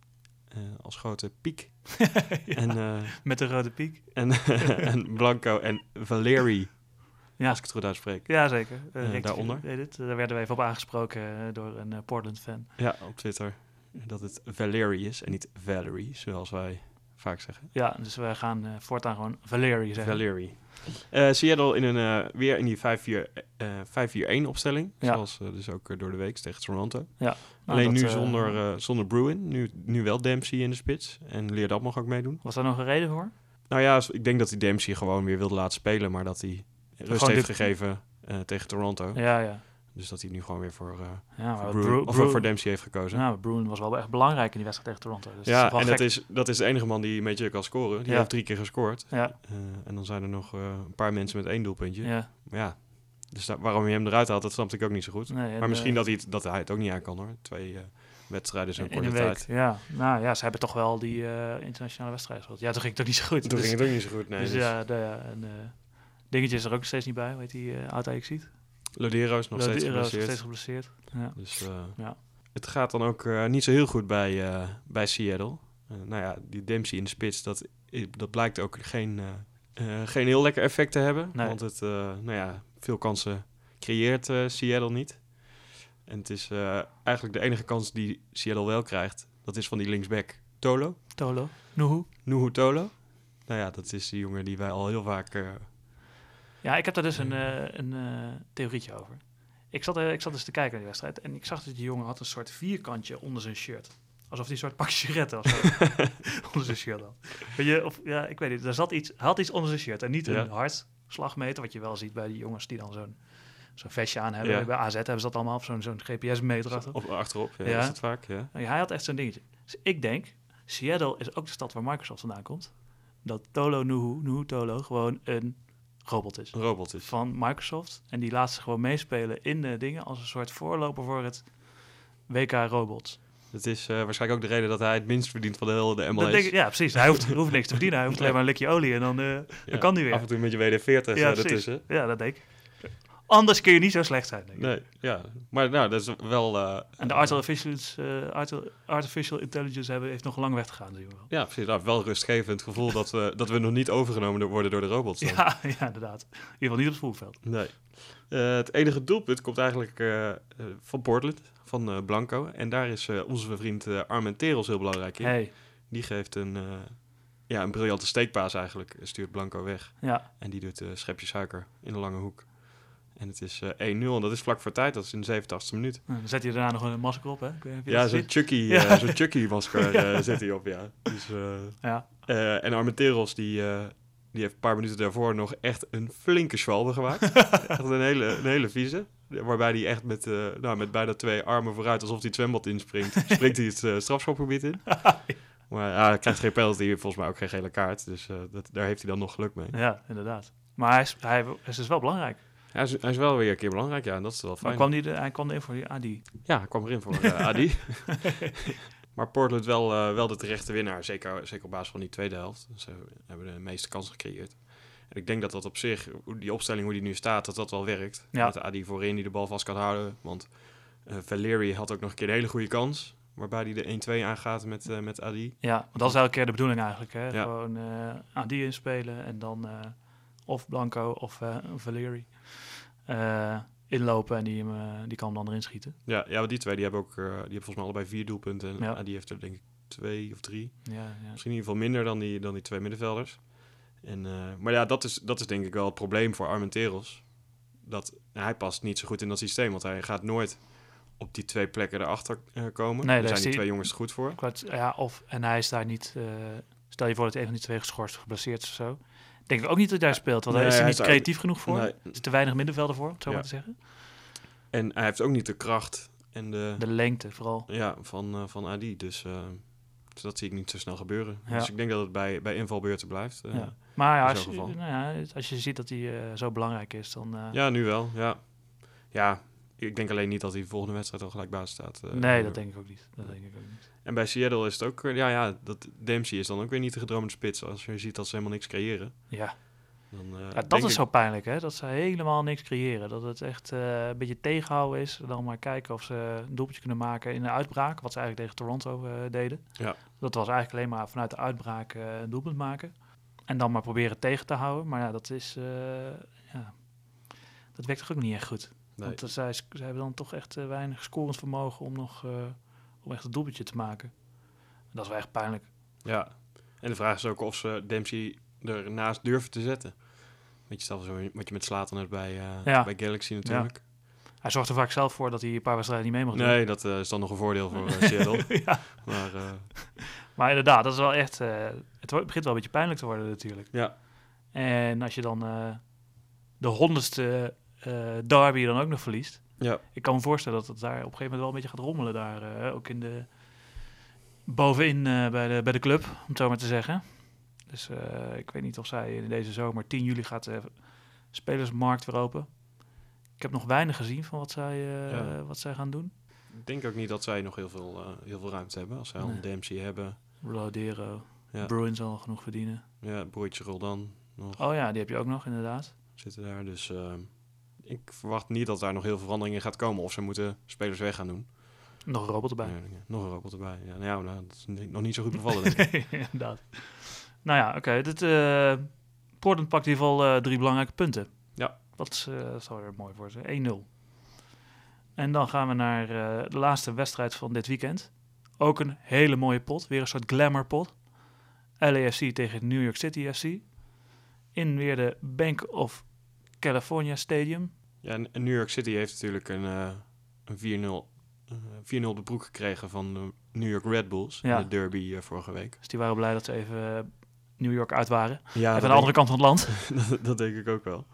Uh, als grote piek. ja, en, uh, met een rode piek. En, en Blanco en Valeri. Ja. Als ik het goed uitspreek. Ja, zeker. Uh, uh, daaronder. Edit. Daar werden we even op aangesproken door een uh, Portland-fan. Ja, op Twitter. Dat het Valeri is en niet Valerie, zoals wij vaak zeggen. Ja, dus wij gaan uh, voortaan gewoon Valeri zeggen. Valeri. Uh, Seattle in een, uh, weer in die vijf vier één opstelling. Ja. Zoals uh, dus ook uh, door de week tegen Toronto. Ja. Alleen nou, dat, nu zonder, uh, zonder Bruin. Nu, nu wel Dempsey in de spits. En Leerdam mag ook meedoen. Was daar nog een reden voor? Nou ja, ik denk dat hij Dempsey gewoon weer wilde laten spelen. Maar dat hij rust heeft dit... gegeven uh, tegen Toronto. Ja, ja. Dus dat hij nu gewoon weer voor, uh, ja, voor, Bruin, Bruin, of Bruin, voor Dempsey heeft gekozen. Ja, Bruin was wel echt belangrijk in die wedstrijd tegen Toronto. Dus ja, dat en dat is, dat is de enige man die een beetje kan scoren. Die ja. heeft drie keer gescoord. Ja. Uh, en dan zijn er nog uh, een paar mensen met één doelpuntje. Ja. ja. Dus da- waarom je hem eruit haalt, dat snapte ik ook niet zo goed. Nee, maar misschien de, dat, hij het, dat hij het ook niet aan kan, hoor. Twee uh, wedstrijden zo'n korte tijd. Ja. Nou ja, ze hebben toch wel die uh, internationale wedstrijden gehad. Ja, toen ging het ook niet zo goed. Toen dus, ging het ook niet zo goed, nee. Dus, dus. ja, nou ja en, uh, dingetje is er ook steeds niet bij, weet die uh, oud Ajaxiet. Lodero is nog Lodero steeds geblesseerd. Steeds geblesseerd. Ja. Dus, uh, ja. Het gaat dan ook uh, niet zo heel goed bij, uh, bij Seattle. Uh, nou ja, die Dempsey in de spits, dat, dat blijkt ook geen, uh, uh, geen heel lekker effect te hebben. Nee. Want het, uh, nou ja, veel kansen creëert uh, Seattle niet. En het is uh, eigenlijk de enige kans die Seattle wel krijgt. Dat is van die linksback Tolo. Tolo. Nuhu. Nuhu Tolo. Nou ja, dat is die jongen die wij al heel vaak... Uh, Ja, ik heb daar dus een, uh, een uh, theorietje over. Ik zat, uh, ik zat dus te kijken naar die wedstrijd... en ik zag dat die jongen had een soort vierkantje onder zijn shirt. Alsof hij een soort pakje sigaretten was. onder zijn shirt dan. Weet je, of, ja, ik weet niet. Er zat iets, had iets onder zijn shirt. En niet ja. een hartslagmeter, wat je wel ziet bij die jongens... die dan zo'n, zo'n vestje aan hebben. Ja. Bij A Z hebben ze dat allemaal, of zo'n, zo'n G P S-meter achter. Of achterop, ja, ja. Dat is het vaak. Ja. Ja, hij had echt zo'n dingetje. Dus ik denk, Seattle is ook de stad waar Microsoft vandaan komt... dat Tolo Nuhu, Nuhu Tolo, gewoon een... Robot is. Robot is. Van Microsoft. En die laat ze gewoon meespelen in de dingen als een soort voorloper voor het W K Robots. Dat is uh, waarschijnlijk ook de reden dat hij het minst verdient van de hele de M L S. Dat denk ik, ja, precies. Hij hoeft, hoeft niks te verdienen. Hij hoeft alleen maar een likje olie en dan, uh, ja, dan kan hij weer. Af en toe met je W D veertig ja, ertussen. Ja, dat denk ik. Anders kun je niet zo slecht zijn, denk ik. Nee, ja. Maar nou, dat is wel... Uh, en de artificial, uh, artificial intelligence hebben, heeft nog lang weg te gaan, zien we wel. Ja, precies. Nou, wel rustgevend gevoel dat we, dat we nog niet overgenomen worden door de robots. Dan. Ja, ja, inderdaad. In ieder geval niet op het voetbalveld. Nee. Uh, het enige doelpunt komt eigenlijk uh, van Portland, van uh, Blanco. En daar is uh, onze vriend uh, Armenteros heel belangrijk in. Hey. Die geeft een... Uh, Ja, een briljante steekpaas eigenlijk stuurt Blanco weg. Ja. En die doet een uh, schepje suiker in de lange hoek. En het is uh, één nul. En dat is vlak voor tijd. Dat is in de zevenentachtigste minuut. Nou, dan zet hij daarna nog een masker op, hè? Ik weet, heb je ja, zo'n Chucky-masker ja. uh, zo Chucky ja. uh, zet hij op, ja. Dus, uh, ja. Uh, en Armenteros, die, uh, die heeft een paar minuten daarvoor nog echt een flinke schwalbe gemaakt. Echt een hele, een hele vieze. Waarbij hij echt met, uh, nou, met bijna twee armen vooruit, alsof hij het zwembad inspringt, springt hij het uh, strafschopgebied in. Maar ja, hij krijgt geen penalty, volgens mij ook geen gele kaart. Dus uh, dat, daar heeft hij dan nog geluk mee. Ja, inderdaad. Maar hij is, hij is dus wel belangrijk. Ja, hij, is, hij is wel weer een keer belangrijk, ja. En dat is wel fijn. Maar kwam die, hij kwam erin voor die Adi. Ja, hij kwam erin voor uh, Adi. Maar Portland wel, uh, wel de terechte winnaar. Zeker, zeker op basis van die tweede helft. Ze hebben de meeste kansen gecreëerd. En ik denk dat dat op zich, die opstelling hoe die nu staat, dat dat wel werkt. Ja. Met Adi voorin die de bal vast kan houden. Want uh, Valeri had ook nog een keer een hele goede kans. Waarbij hij de één-twee aangaat met, uh, met Adi. Ja, want dat is elke keer de bedoeling eigenlijk. Hè? Ja. Gewoon uh, Adi inspelen en dan uh, of Blanco of uh, Valeri uh, inlopen. En die, uh, die kan hem dan erin schieten. Ja, ja, want die twee die hebben, ook, uh, die hebben volgens mij allebei vier doelpunten. En ja. Adi heeft er denk ik twee of drie. Ja, ja. Misschien in ieder geval minder dan die, dan die twee middenvelders. En, uh, maar ja, dat is, dat is denk ik wel het probleem voor Armenteros. Dat, hij past niet zo goed in dat systeem, want hij gaat nooit... op die twee plekken erachter komen. Nee, daar zijn die, die twee jongens goed voor. Ja, of en hij is daar niet... Uh, stel je voor dat een van die twee geschorst of geblesseerd is of zo. Denk ik ook niet dat hij daar speelt, want nee, daar is hij niet creatief uit... genoeg voor. Nee. Er zitten te weinig middenvelden voor, om het zo ja. maar te zeggen. En hij heeft ook niet de kracht en de... De lengte vooral. Ja, van, uh, van Adi. Dus, uh, dus dat zie ik niet zo snel gebeuren. Ja. Dus ik denk dat het bij, bij invalbeurten blijft. Uh, ja. Maar ja, als, je, nou ja, als je ziet dat hij uh, zo belangrijk is, dan... Uh, ja, nu wel, ja. Ja... Ik denk alleen niet dat hij de volgende wedstrijd al gelijk baas staat. Uh, nee, dat denk ik ook niet. Dat denk ik ook niet. En bij Seattle is het ook... Ja, ja, dat Dempsey is dan ook weer niet de gedroomde spits. Als je ziet dat ze helemaal niks creëren. Ja. Dan, uh, ja dat is ik... zo pijnlijk, hè? Dat ze helemaal niks creëren. Dat het echt uh, een beetje tegenhouden is. Dan maar kijken of ze een doelpuntje kunnen maken in de uitbraak. Wat ze eigenlijk tegen Toronto uh, deden. Ja. Dat was eigenlijk alleen maar vanuit de uitbraak uh, een doelpunt maken. En dan maar proberen tegen te houden. Maar ja, dat is... Uh, ja. Dat werkt toch ook niet echt goed. Nee. Want uh, zij, zij hebben dan toch echt uh, weinig scorend vermogen om nog uh, om echt een doelpuntje te maken. En dat is wel echt pijnlijk. Ja, en de vraag is ook of ze Dempsey ernaast durven te zetten. Weet je, zo wat je met Shelton hebt bij, uh, ja. bij Galaxy natuurlijk. Ja. Hij zorgt er vaak zelf voor dat hij een paar wedstrijden niet mee mag doen. Nee, dat uh, is dan nog een voordeel voor uh, Seattle. ja. maar, uh... maar inderdaad, dat is wel echt... Uh, het begint wel een beetje pijnlijk te worden natuurlijk. Ja. En als je dan uh, de honderdste... Uh, derby dan ook nog verliest. Ja. Ik kan me voorstellen dat het daar op een gegeven moment wel een beetje gaat rommelen daar. Uh, ook in de... bovenin uh, bij, de, bij de club, om het zo maar te zeggen. Dus uh, ik weet niet of zij in deze zomer... tien juli gaat de spelersmarkt weer open. Ik heb nog weinig gezien van wat zij, uh, ja. wat zij gaan doen. Ik denk ook niet dat zij nog heel veel, uh, heel veel ruimte hebben. Als zij al nee. een Dempsey hebben. Rodero. Ja. Bruin zal genoeg verdienen. Ja, broertje Roldan nog. Oh ja, die heb je ook nog, inderdaad. Zitten daar, dus... Uh... Ik verwacht niet dat daar nog heel veel verandering in gaat komen. Of ze moeten spelers weg gaan doen. Nog een robot erbij. Ja, ja, nog een robot erbij. Ja, nou, nou, dat is nog niet zo goed bevallen. Denk ik. nee, inderdaad. Nou ja, oké. Okay. Dit uh, Portland pakt in ieder geval uh, drie belangrijke punten. Ja. Dat is uh, zal er mooi voor zijn. één nul. En dan gaan we naar uh, de laatste wedstrijd van dit weekend. Ook een hele mooie pot. Weer een soort glamour pot. L A F C tegen New York City F C. In weer de Bank of California Stadium. Ja, en New York City heeft natuurlijk een, uh, een vier nul op de broek gekregen van de New York Red Bulls ja. in de derby uh, vorige week. Dus die waren blij dat ze even uh, New York uit waren. Ja, even aan de andere kant van het land. dat, dat denk ik ook wel.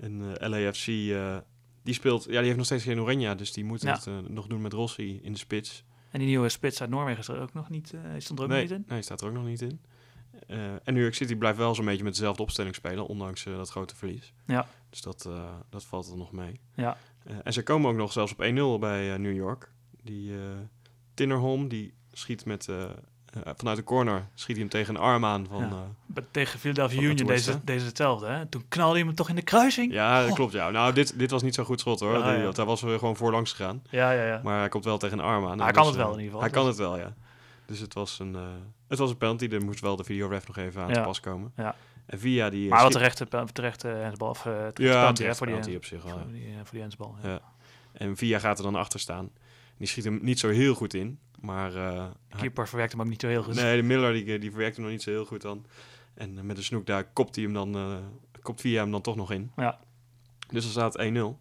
En uh, L A F C, uh, die speelt, ja, die heeft nog steeds geen Oranje, dus die moet ja. het uh, nog doen met Rossi in de spits. En die nieuwe spits uit Noorwegen is er ook nog niet, uh, stond er ook nee, niet in? Nee, staat er ook nog niet in. Uh, en New York City blijft wel zo'n beetje met dezelfde opstelling spelen, ondanks uh, dat grote verlies. Ja. Dus dat, uh, dat valt er nog mee. Ja. Uh, en ze komen ook nog zelfs op één nul bij uh, New York. Die uh, Tinnerholm, die schiet met uh, uh, vanuit de corner schiet hij hem tegen een arm aan. Van, ja. uh, tegen Philadelphia Union de deze, deze hetzelfde. Hè? Toen knalde hij hem toch in de kruising. Ja, dat oh. klopt. Ja. Nou, dit, dit was niet zo'n goed schot hoor. Ja, ja. Daar was we gewoon voorlangs gegaan. Ja, ja, ja. Maar hij komt wel tegen een arm aan. Hij dus, kan het wel in ieder geval. Hij dus. kan het wel, ja. Dus het was een, uh, het was een penalty. Er moest wel de videoref nog even aan ja. te pas komen. Ja. En via die... Maar wel terecht, terecht handsbal. Of, uh, terecht ja, penalty, terecht, voor penalty die, op zich wel. Voor die, uh, die handsbal, ja. ja. En Villa gaat er dan achter staan. Die schiet hem niet zo heel goed in. Maar... Uh, de keeper verwerkt hem ook niet zo heel goed. Nee, de Miller die, die verwerkt hem nog niet zo heel goed dan. En uh, met een snoekduik kopt hij hem dan... Uh, kopt Villa hem dan toch nog in. Ja. Dus dan staat het één nul.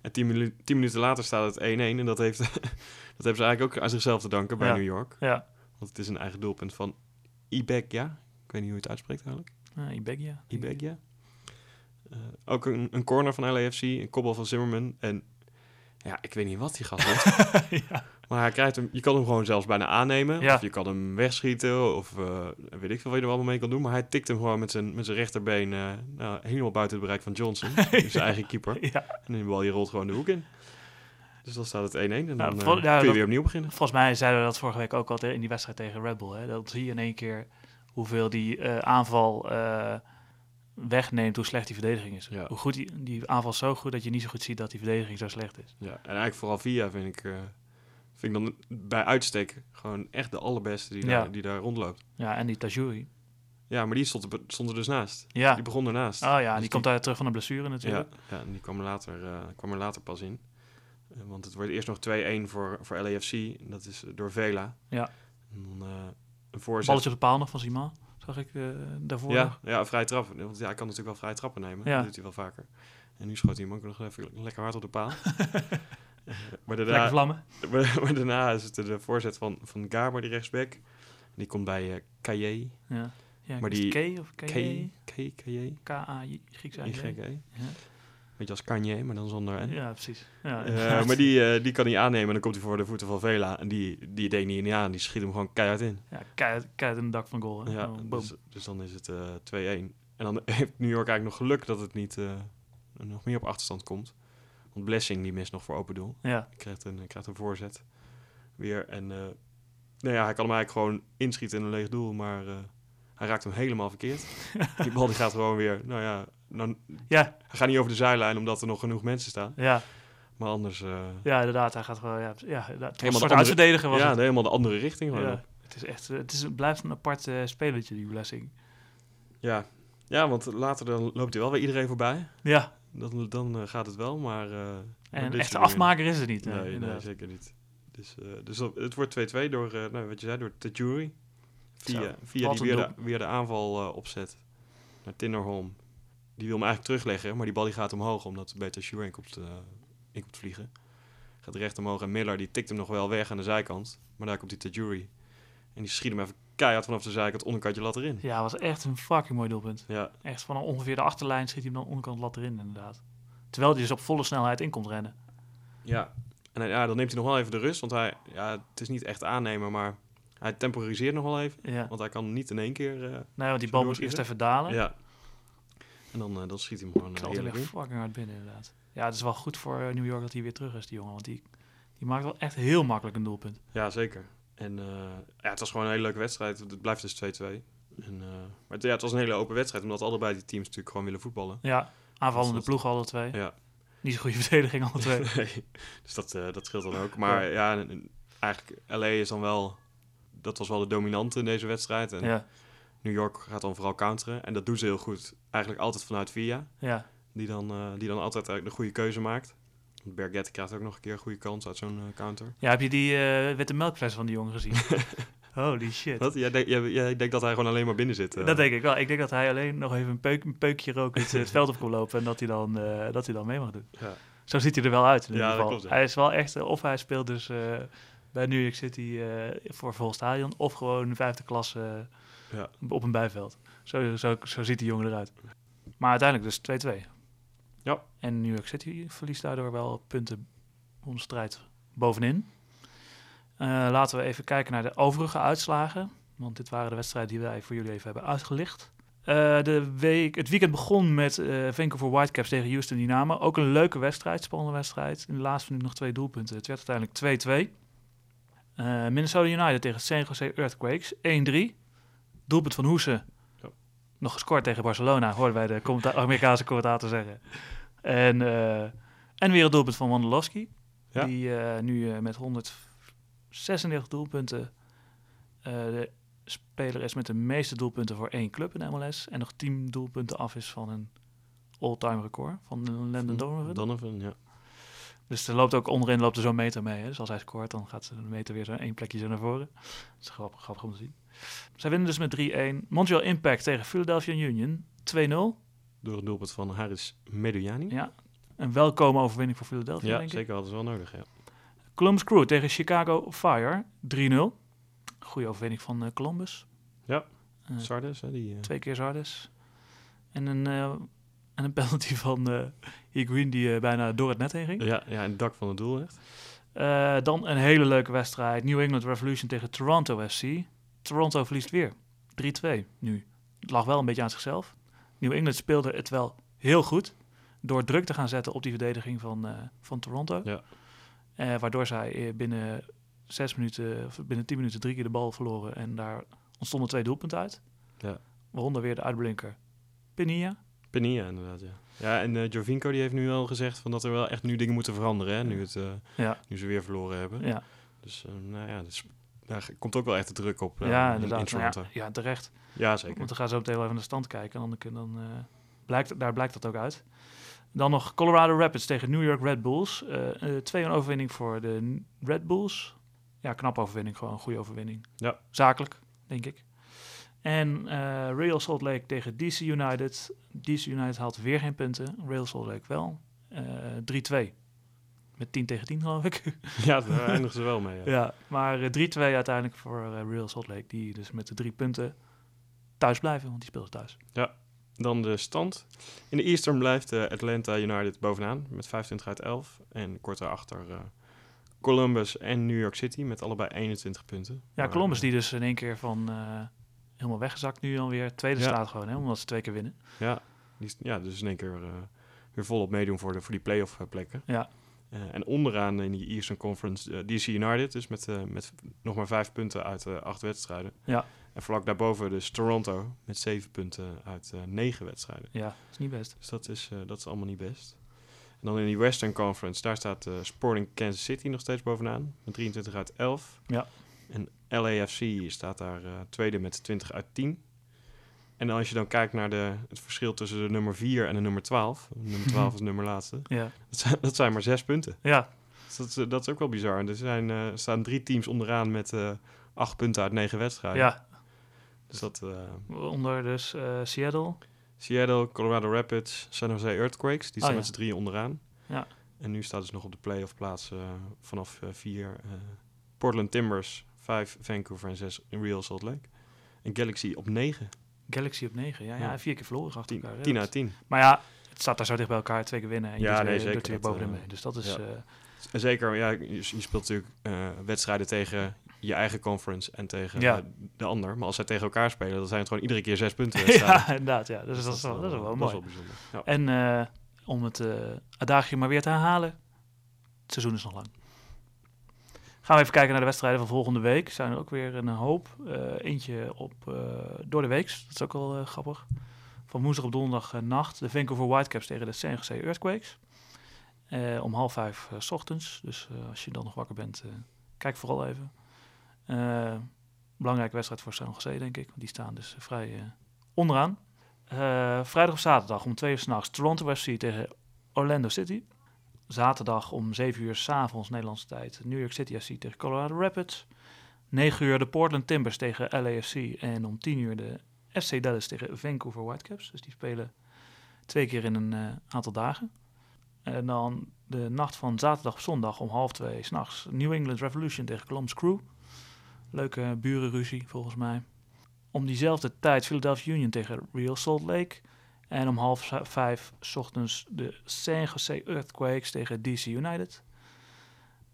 En tien, minu- tien minuten later staat het één één. En dat, heeft, dat hebben ze eigenlijk ook aan zichzelf te danken bij ja. New York. Ja. Want het is een eigen doelpunt van Ibegia. Ik weet niet hoe je het uitspreekt eigenlijk. Ah, Ibegia. Ibegia. Uh, ook een, een corner van L A F C. Een kopbal van Zimmerman. En... Ja, ik weet niet wat die gast doet. ja. Maar hij krijgt hem, je kan hem gewoon zelfs bijna aannemen. Ja. Of je kan hem wegschieten. Of uh, weet ik veel wat je er allemaal mee kan doen. Maar hij tikt hem gewoon met zijn, met zijn rechterbeen uh, nou, helemaal buiten het bereik van Johnson. ja. Zijn eigen keeper. Ja. En die bal die rolt gewoon de hoek in. Dus dan staat het één één. En nou, dan uh, vol- ja, kun je dat, weer opnieuw beginnen. Volgens mij zeiden we dat vorige week ook al in die wedstrijd tegen Red Bull. Hè? Dat zie je in één keer hoeveel die uh, aanval... Uh, wegneemt hoe slecht die verdediging is. Ja. Hoe goed die, die aanval zo goed dat je niet zo goed ziet dat die verdediging zo slecht is. Ja, en eigenlijk vooral Villa vind ik, uh, vind ik dan bij uitstek gewoon echt de allerbeste die, ja. daar, die daar rondloopt. Ja, en die Tajuri. Ja, maar die stond er, stond er dus naast. Ja. Die begon ernaast. Oh ja, en dus die, die komt daar terug van een blessure natuurlijk. Ja, ja en die kwam er later, uh, kwam er later pas in. Uh, want het wordt eerst nog twee één voor, voor L A F C. En dat is door Vela. Ja. En dan, uh, een voorzet. Balletje op de paal nog van Sima. Zag ik uh, daarvoor? Ja, ja vrij trappen. Want ja, hij kan natuurlijk wel vrij trappen nemen. Ja. Dat doet hij wel vaker. En nu schoot hij hem ook nog even lekker hard op de paal. maar daarna, lekker vlammen. Maar, maar daarna is het de voorzet van, van Gaber, die rechtsback. Die komt bij uh, Kaye. Ja. Ja, maar die K of Kaye? Kaye, Kaye. K-A-J, Griekse I G E. Beetje als Kanye, maar dan zonder N. Ja, precies. Ja, uh, maar die, uh, die kan hij aannemen en dan komt hij voor de voeten van Vela. En die, die deed niet aan, die schiet hem gewoon keihard in. Ja, keihard, keihard in het dak van goal. Hè? Ja, oh, dus, dus dan is het uh, twee één. En dan heeft New York eigenlijk nog geluk dat het niet uh, nog meer op achterstand komt. Want Blessing, die mist nog voor open doel. Ja. Hij krijgt een, krijgt een voorzet weer. En uh, nou ja, hij kan hem eigenlijk gewoon inschieten in een leeg doel, maar uh, hij raakt hem helemaal verkeerd. Die bal die gaat gewoon weer, nou ja... Nou, ja. Hij gaat niet over de zijlijn, omdat er nog genoeg mensen staan. Ja. Maar anders... Uh, ja, inderdaad. Hij gaat gewoon... Ja, ja, helemaal de andere, uitverdedigen was ja, het. Ja, helemaal de andere richting. Ja. Ja. Het is echt... Het, is, het blijft een apart uh, spelertje, die Blessing. Ja. Ja, want later dan loopt hij wel weer iedereen voorbij. Ja. Dan, dan uh, gaat het wel, maar... Uh, en een echte afmaker is het niet. Nee, nee, nee zeker niet. Dus, uh, dus het wordt twee twee door, uh, nou, wat je zei, door Tajuri. Via, Zo, via die weer de, weer de aanval uh, opzet. Naar Tinderholm. Die wil hem eigenlijk terugleggen, maar die bal die gaat omhoog... omdat Beta Shure in komt, uh, in komt vliegen. Gaat recht omhoog en Miller die tikt hem nog wel weg aan de zijkant. Maar daar komt die Tajuri. En die schiet hem even keihard vanaf de zijkant onderkantje lat erin. Ja, dat was echt een fucking mooi doelpunt. Ja. Echt van ongeveer de achterlijn schiet hij hem dan onderkant lat erin inderdaad. Terwijl hij dus op volle snelheid in komt rennen. Ja, en hij, ja, dan neemt hij nog wel even de rust. Want hij, ja, het is niet echt aannemen, maar hij temporiseert nog wel even. Ja. Want hij kan niet in één keer... Uh, nee, want die bal moet eerst even dalen. Ja. En dan, uh, dan schiet hij hem gewoon knalt hij fucking hard binnen, inderdaad. Ja, het is wel goed voor New York dat hij weer terug is, die jongen. Want die, die maakt wel echt heel makkelijk een doelpunt. Ja, zeker. En uh, ja, het was gewoon een hele leuke wedstrijd. Het blijft dus twee twee. En, uh, maar ja, het was een hele open wedstrijd, omdat allebei die teams natuurlijk gewoon willen voetballen. Ja, aanvallende dat... ploegen alle twee. Ja. Niet zo'n goede verdediging alle twee. nee, dus dat, uh, dat scheelt dan ook. Maar ja, ja eigenlijk L A is dan wel... Dat was wel de dominante in deze wedstrijd. En, ja. New York gaat dan vooral counteren. En dat doen ze heel goed. Eigenlijk altijd vanuit Villa. Ja. Die dan, uh, die dan altijd eigenlijk de goede keuze maakt. Bergette krijgt ook nog een keer een goede kans uit zo'n uh, counter. Ja, heb je die uh, witte melkfles van die jongen gezien? Holy shit. Wat? Jij, denk, jij, jij denkt dat hij gewoon alleen maar binnen zit? Uh. Dat denk ik wel. Ik denk dat hij alleen nog even een, peuk, een peukje rook het, het veld op kon lopen. En dat hij dan, uh, dat hij dan mee mag doen. Ja. Zo ziet hij er wel uit in ieder ja, geval. Dat klopt, ja. Hij is wel echt... Uh, of hij speelt dus uh, bij New York City uh, voor vol stadion. Of gewoon vijfde klasse... Uh, Ja. Op een bijveld. Zo, zo, zo ziet die jongen eruit. Maar uiteindelijk dus twee twee. Ja. En New York City verliest daardoor wel punten om de strijd bovenin. Uh, laten we even kijken naar de overige uitslagen. Want dit waren de wedstrijden die wij voor jullie even hebben uitgelicht. Uh, de week, het weekend begon met uh, Vancouver Whitecaps tegen Houston Dynamo. Ook een leuke wedstrijd, spannende wedstrijd. In de laatste minuut nog twee doelpunten. Het werd uiteindelijk twee twee. Uh, Minnesota United tegen San Jose Earthquakes, één drie. Doelpunt van Hoese. Ja. Nog gescoord tegen Barcelona, hoorden wij de commenta- Amerikaanse commentator zeggen. En, uh, en weer het doelpunt van Wondolowski. Ja. Die uh, nu uh, met honderdzesennegentig doelpunten... Uh, de speler is met de meeste doelpunten voor één club in de M L S. En nog tien doelpunten af is van een all-time record van Landon Donovan. Donovan, ja. Dus er loopt ook onderin loopt er zo'n meter mee. Hè? Dus als hij scoort, dan gaat de meter weer zo'n één plekje zo naar voren. Dat is grappig, grappig om te zien. Zij winnen dus met drie één. Montreal Impact tegen Philadelphia Union, twee nul. Door het doelpunt van Haris Medujani. Ja, een welkome overwinning voor Philadelphia, ja, denk ik. Ja, zeker, hadden ze wel nodig, ja. Columbus Crew tegen Chicago Fire, drie nul. Goede overwinning van uh, Columbus. Ja, uh, Sardes. Hè, die, uh... Twee keer Sardes. En een... Uh, En een penalty van uh, Aykrim die uh, bijna door het net heen ging. Ja, ja, in het dak van het doel echt. Uh, dan een hele leuke wedstrijd. New England Revolution tegen Toronto F C. Toronto verliest weer. drie twee nu. Het lag wel een beetje aan zichzelf. New England speelde het wel heel goed. Door druk te gaan zetten op die verdediging van, uh, van Toronto. Ja. Uh, waardoor zij binnen zes minuten, of binnen tien minuten drie keer de bal verloren. En daar ontstonden twee doelpunten uit. Ja. Waaronder weer de uitblinker Pinilla. Pinilla, inderdaad, ja. Ja, en uh, Jovinko die heeft nu al gezegd van dat er wel echt nu dingen moeten veranderen, hè, nu, het, uh, ja. nu ze weer verloren hebben. Ja. Dus uh, nou ja, dus, daar komt ook wel echt de druk op uh, ja, in, in Toronto. Ja, ja, terecht. Ja, zeker. Want dan gaan ze ook meteen wel even naar de stand kijken en dan, dan uh, blijkt, daar blijkt dat ook uit. Dan nog Colorado Rapids tegen New York Red Bulls. Uh, twee een overwinning voor de Red Bulls. Ja, knappe overwinning, gewoon een goede overwinning. Ja. Zakelijk, denk ik. En uh, Real Salt Lake tegen D C United. D C United haalt weer geen punten. Real Salt Lake wel. Uh, drie twee. Met tien tegen tien, geloof ik. Ja, daar eindigen ze wel mee. Ja, ja, maar uh, drie twee uiteindelijk voor uh, Real Salt Lake. Die dus met de drie punten thuis blijven, want die speelt thuis. Ja, dan de stand. In de Eastern blijft uh, Atlanta United bovenaan met vijfentwintig uit elf. En kort daarachter... Uh, Columbus en New York City met allebei eenentwintig punten. Ja, maar Columbus uh, die dus in één keer van... Uh, helemaal weggezakt nu dan weer. Tweede ja. staat gewoon, hè, omdat ze twee keer winnen. Ja, die, ja dus in één keer uh, weer volop meedoen voor, de, voor die play-off plekken. Ja. Uh, en onderaan in die Eastern Conference uh, D C United, dus met, uh, met nog maar vijf punten uit uh, acht wedstrijden. Ja. En vlak daarboven dus Toronto met zeven punten uit uh, negen wedstrijden. Ja, dat is niet best. Dus dat is, uh, dat is allemaal niet best. En dan in die Western Conference, daar staat uh, Sporting Kansas City nog steeds bovenaan, met drieëntwintig uit elf. Ja. En L A F C staat daar uh, tweede met twintig uit tien. En als je dan kijkt naar de, het verschil tussen de nummer vier en de nummer twaalf. Nummer twaalf is de nummer laatste. Ja. Dat, zijn, dat zijn maar zes punten. Ja. Dus dat, is, dat is ook wel bizar. En er zijn, uh, staan drie teams onderaan met uh, acht punten uit negen wedstrijden. Ja. Dus dat... Uh, Onder dus uh, Seattle. Seattle, Colorado Rapids, San Jose Earthquakes. Die staan oh, ja. met z'n drieën onderaan. Ja. En nu staat dus nog op de play-off plaats uh, vanaf uh, vier... Uh, Portland Timbers, vijf, Vancouver en zes in Real Salt Lake. En Galaxy op negen. Galaxy op negen, ja, ja, ja. Vier keer verloren achter tien, elkaar. tien uit tien. Maar ja, het staat daar zo dicht bij elkaar, twee keer winnen en ja, je nee, zeker, er weer bovenin uh, mee. Dus dat is... Ja. Uh, en zeker, ja, je, je speelt natuurlijk uh, wedstrijden tegen je eigen conference en tegen ja. uh, de ander. Maar als zij tegen elkaar spelen, dan zijn het gewoon iedere keer zes punten. Ja, inderdaad, ja. Dus, dus dat, is wel, dat is wel dat mooi. Is wel bijzonder. Ja. En uh, om het uh, adagium maar weer te herhalen, het seizoen is nog lang. Gaan we even kijken naar de wedstrijden van volgende week. Er zijn er ook weer een hoop. Uh, eentje op uh, door de week. Dat is ook wel uh, grappig. Van woensdag op donderdag uh, nacht. De Vancouver Whitecaps tegen de San Jose Earthquakes. Uh, om half vijf uh, 's ochtends. Dus uh, als je dan nog wakker bent, uh, kijk vooral even. Uh, belangrijke wedstrijd voor San Jose, denk ik. Want die staan dus vrij uh, onderaan. Uh, vrijdag of zaterdag om twee uur 's nachts. Toronto F C tegen Orlando City. Zaterdag om zeven uur 's avonds Nederlandse tijd New York City F C tegen Colorado Rapids. negen uur de Portland Timbers tegen L A F C. En om tien uur de F C Dallas tegen Vancouver Whitecaps. Dus die spelen twee keer in een uh, aantal dagen. En dan de nacht van zaterdag op zondag om half twee 's nachts New England Revolution tegen Columbus Crew. Leuke burenruzie volgens mij. Om diezelfde tijd Philadelphia Union tegen Real Salt Lake. En om half vijf 's ochtends de San Jose Earthquakes tegen D C United.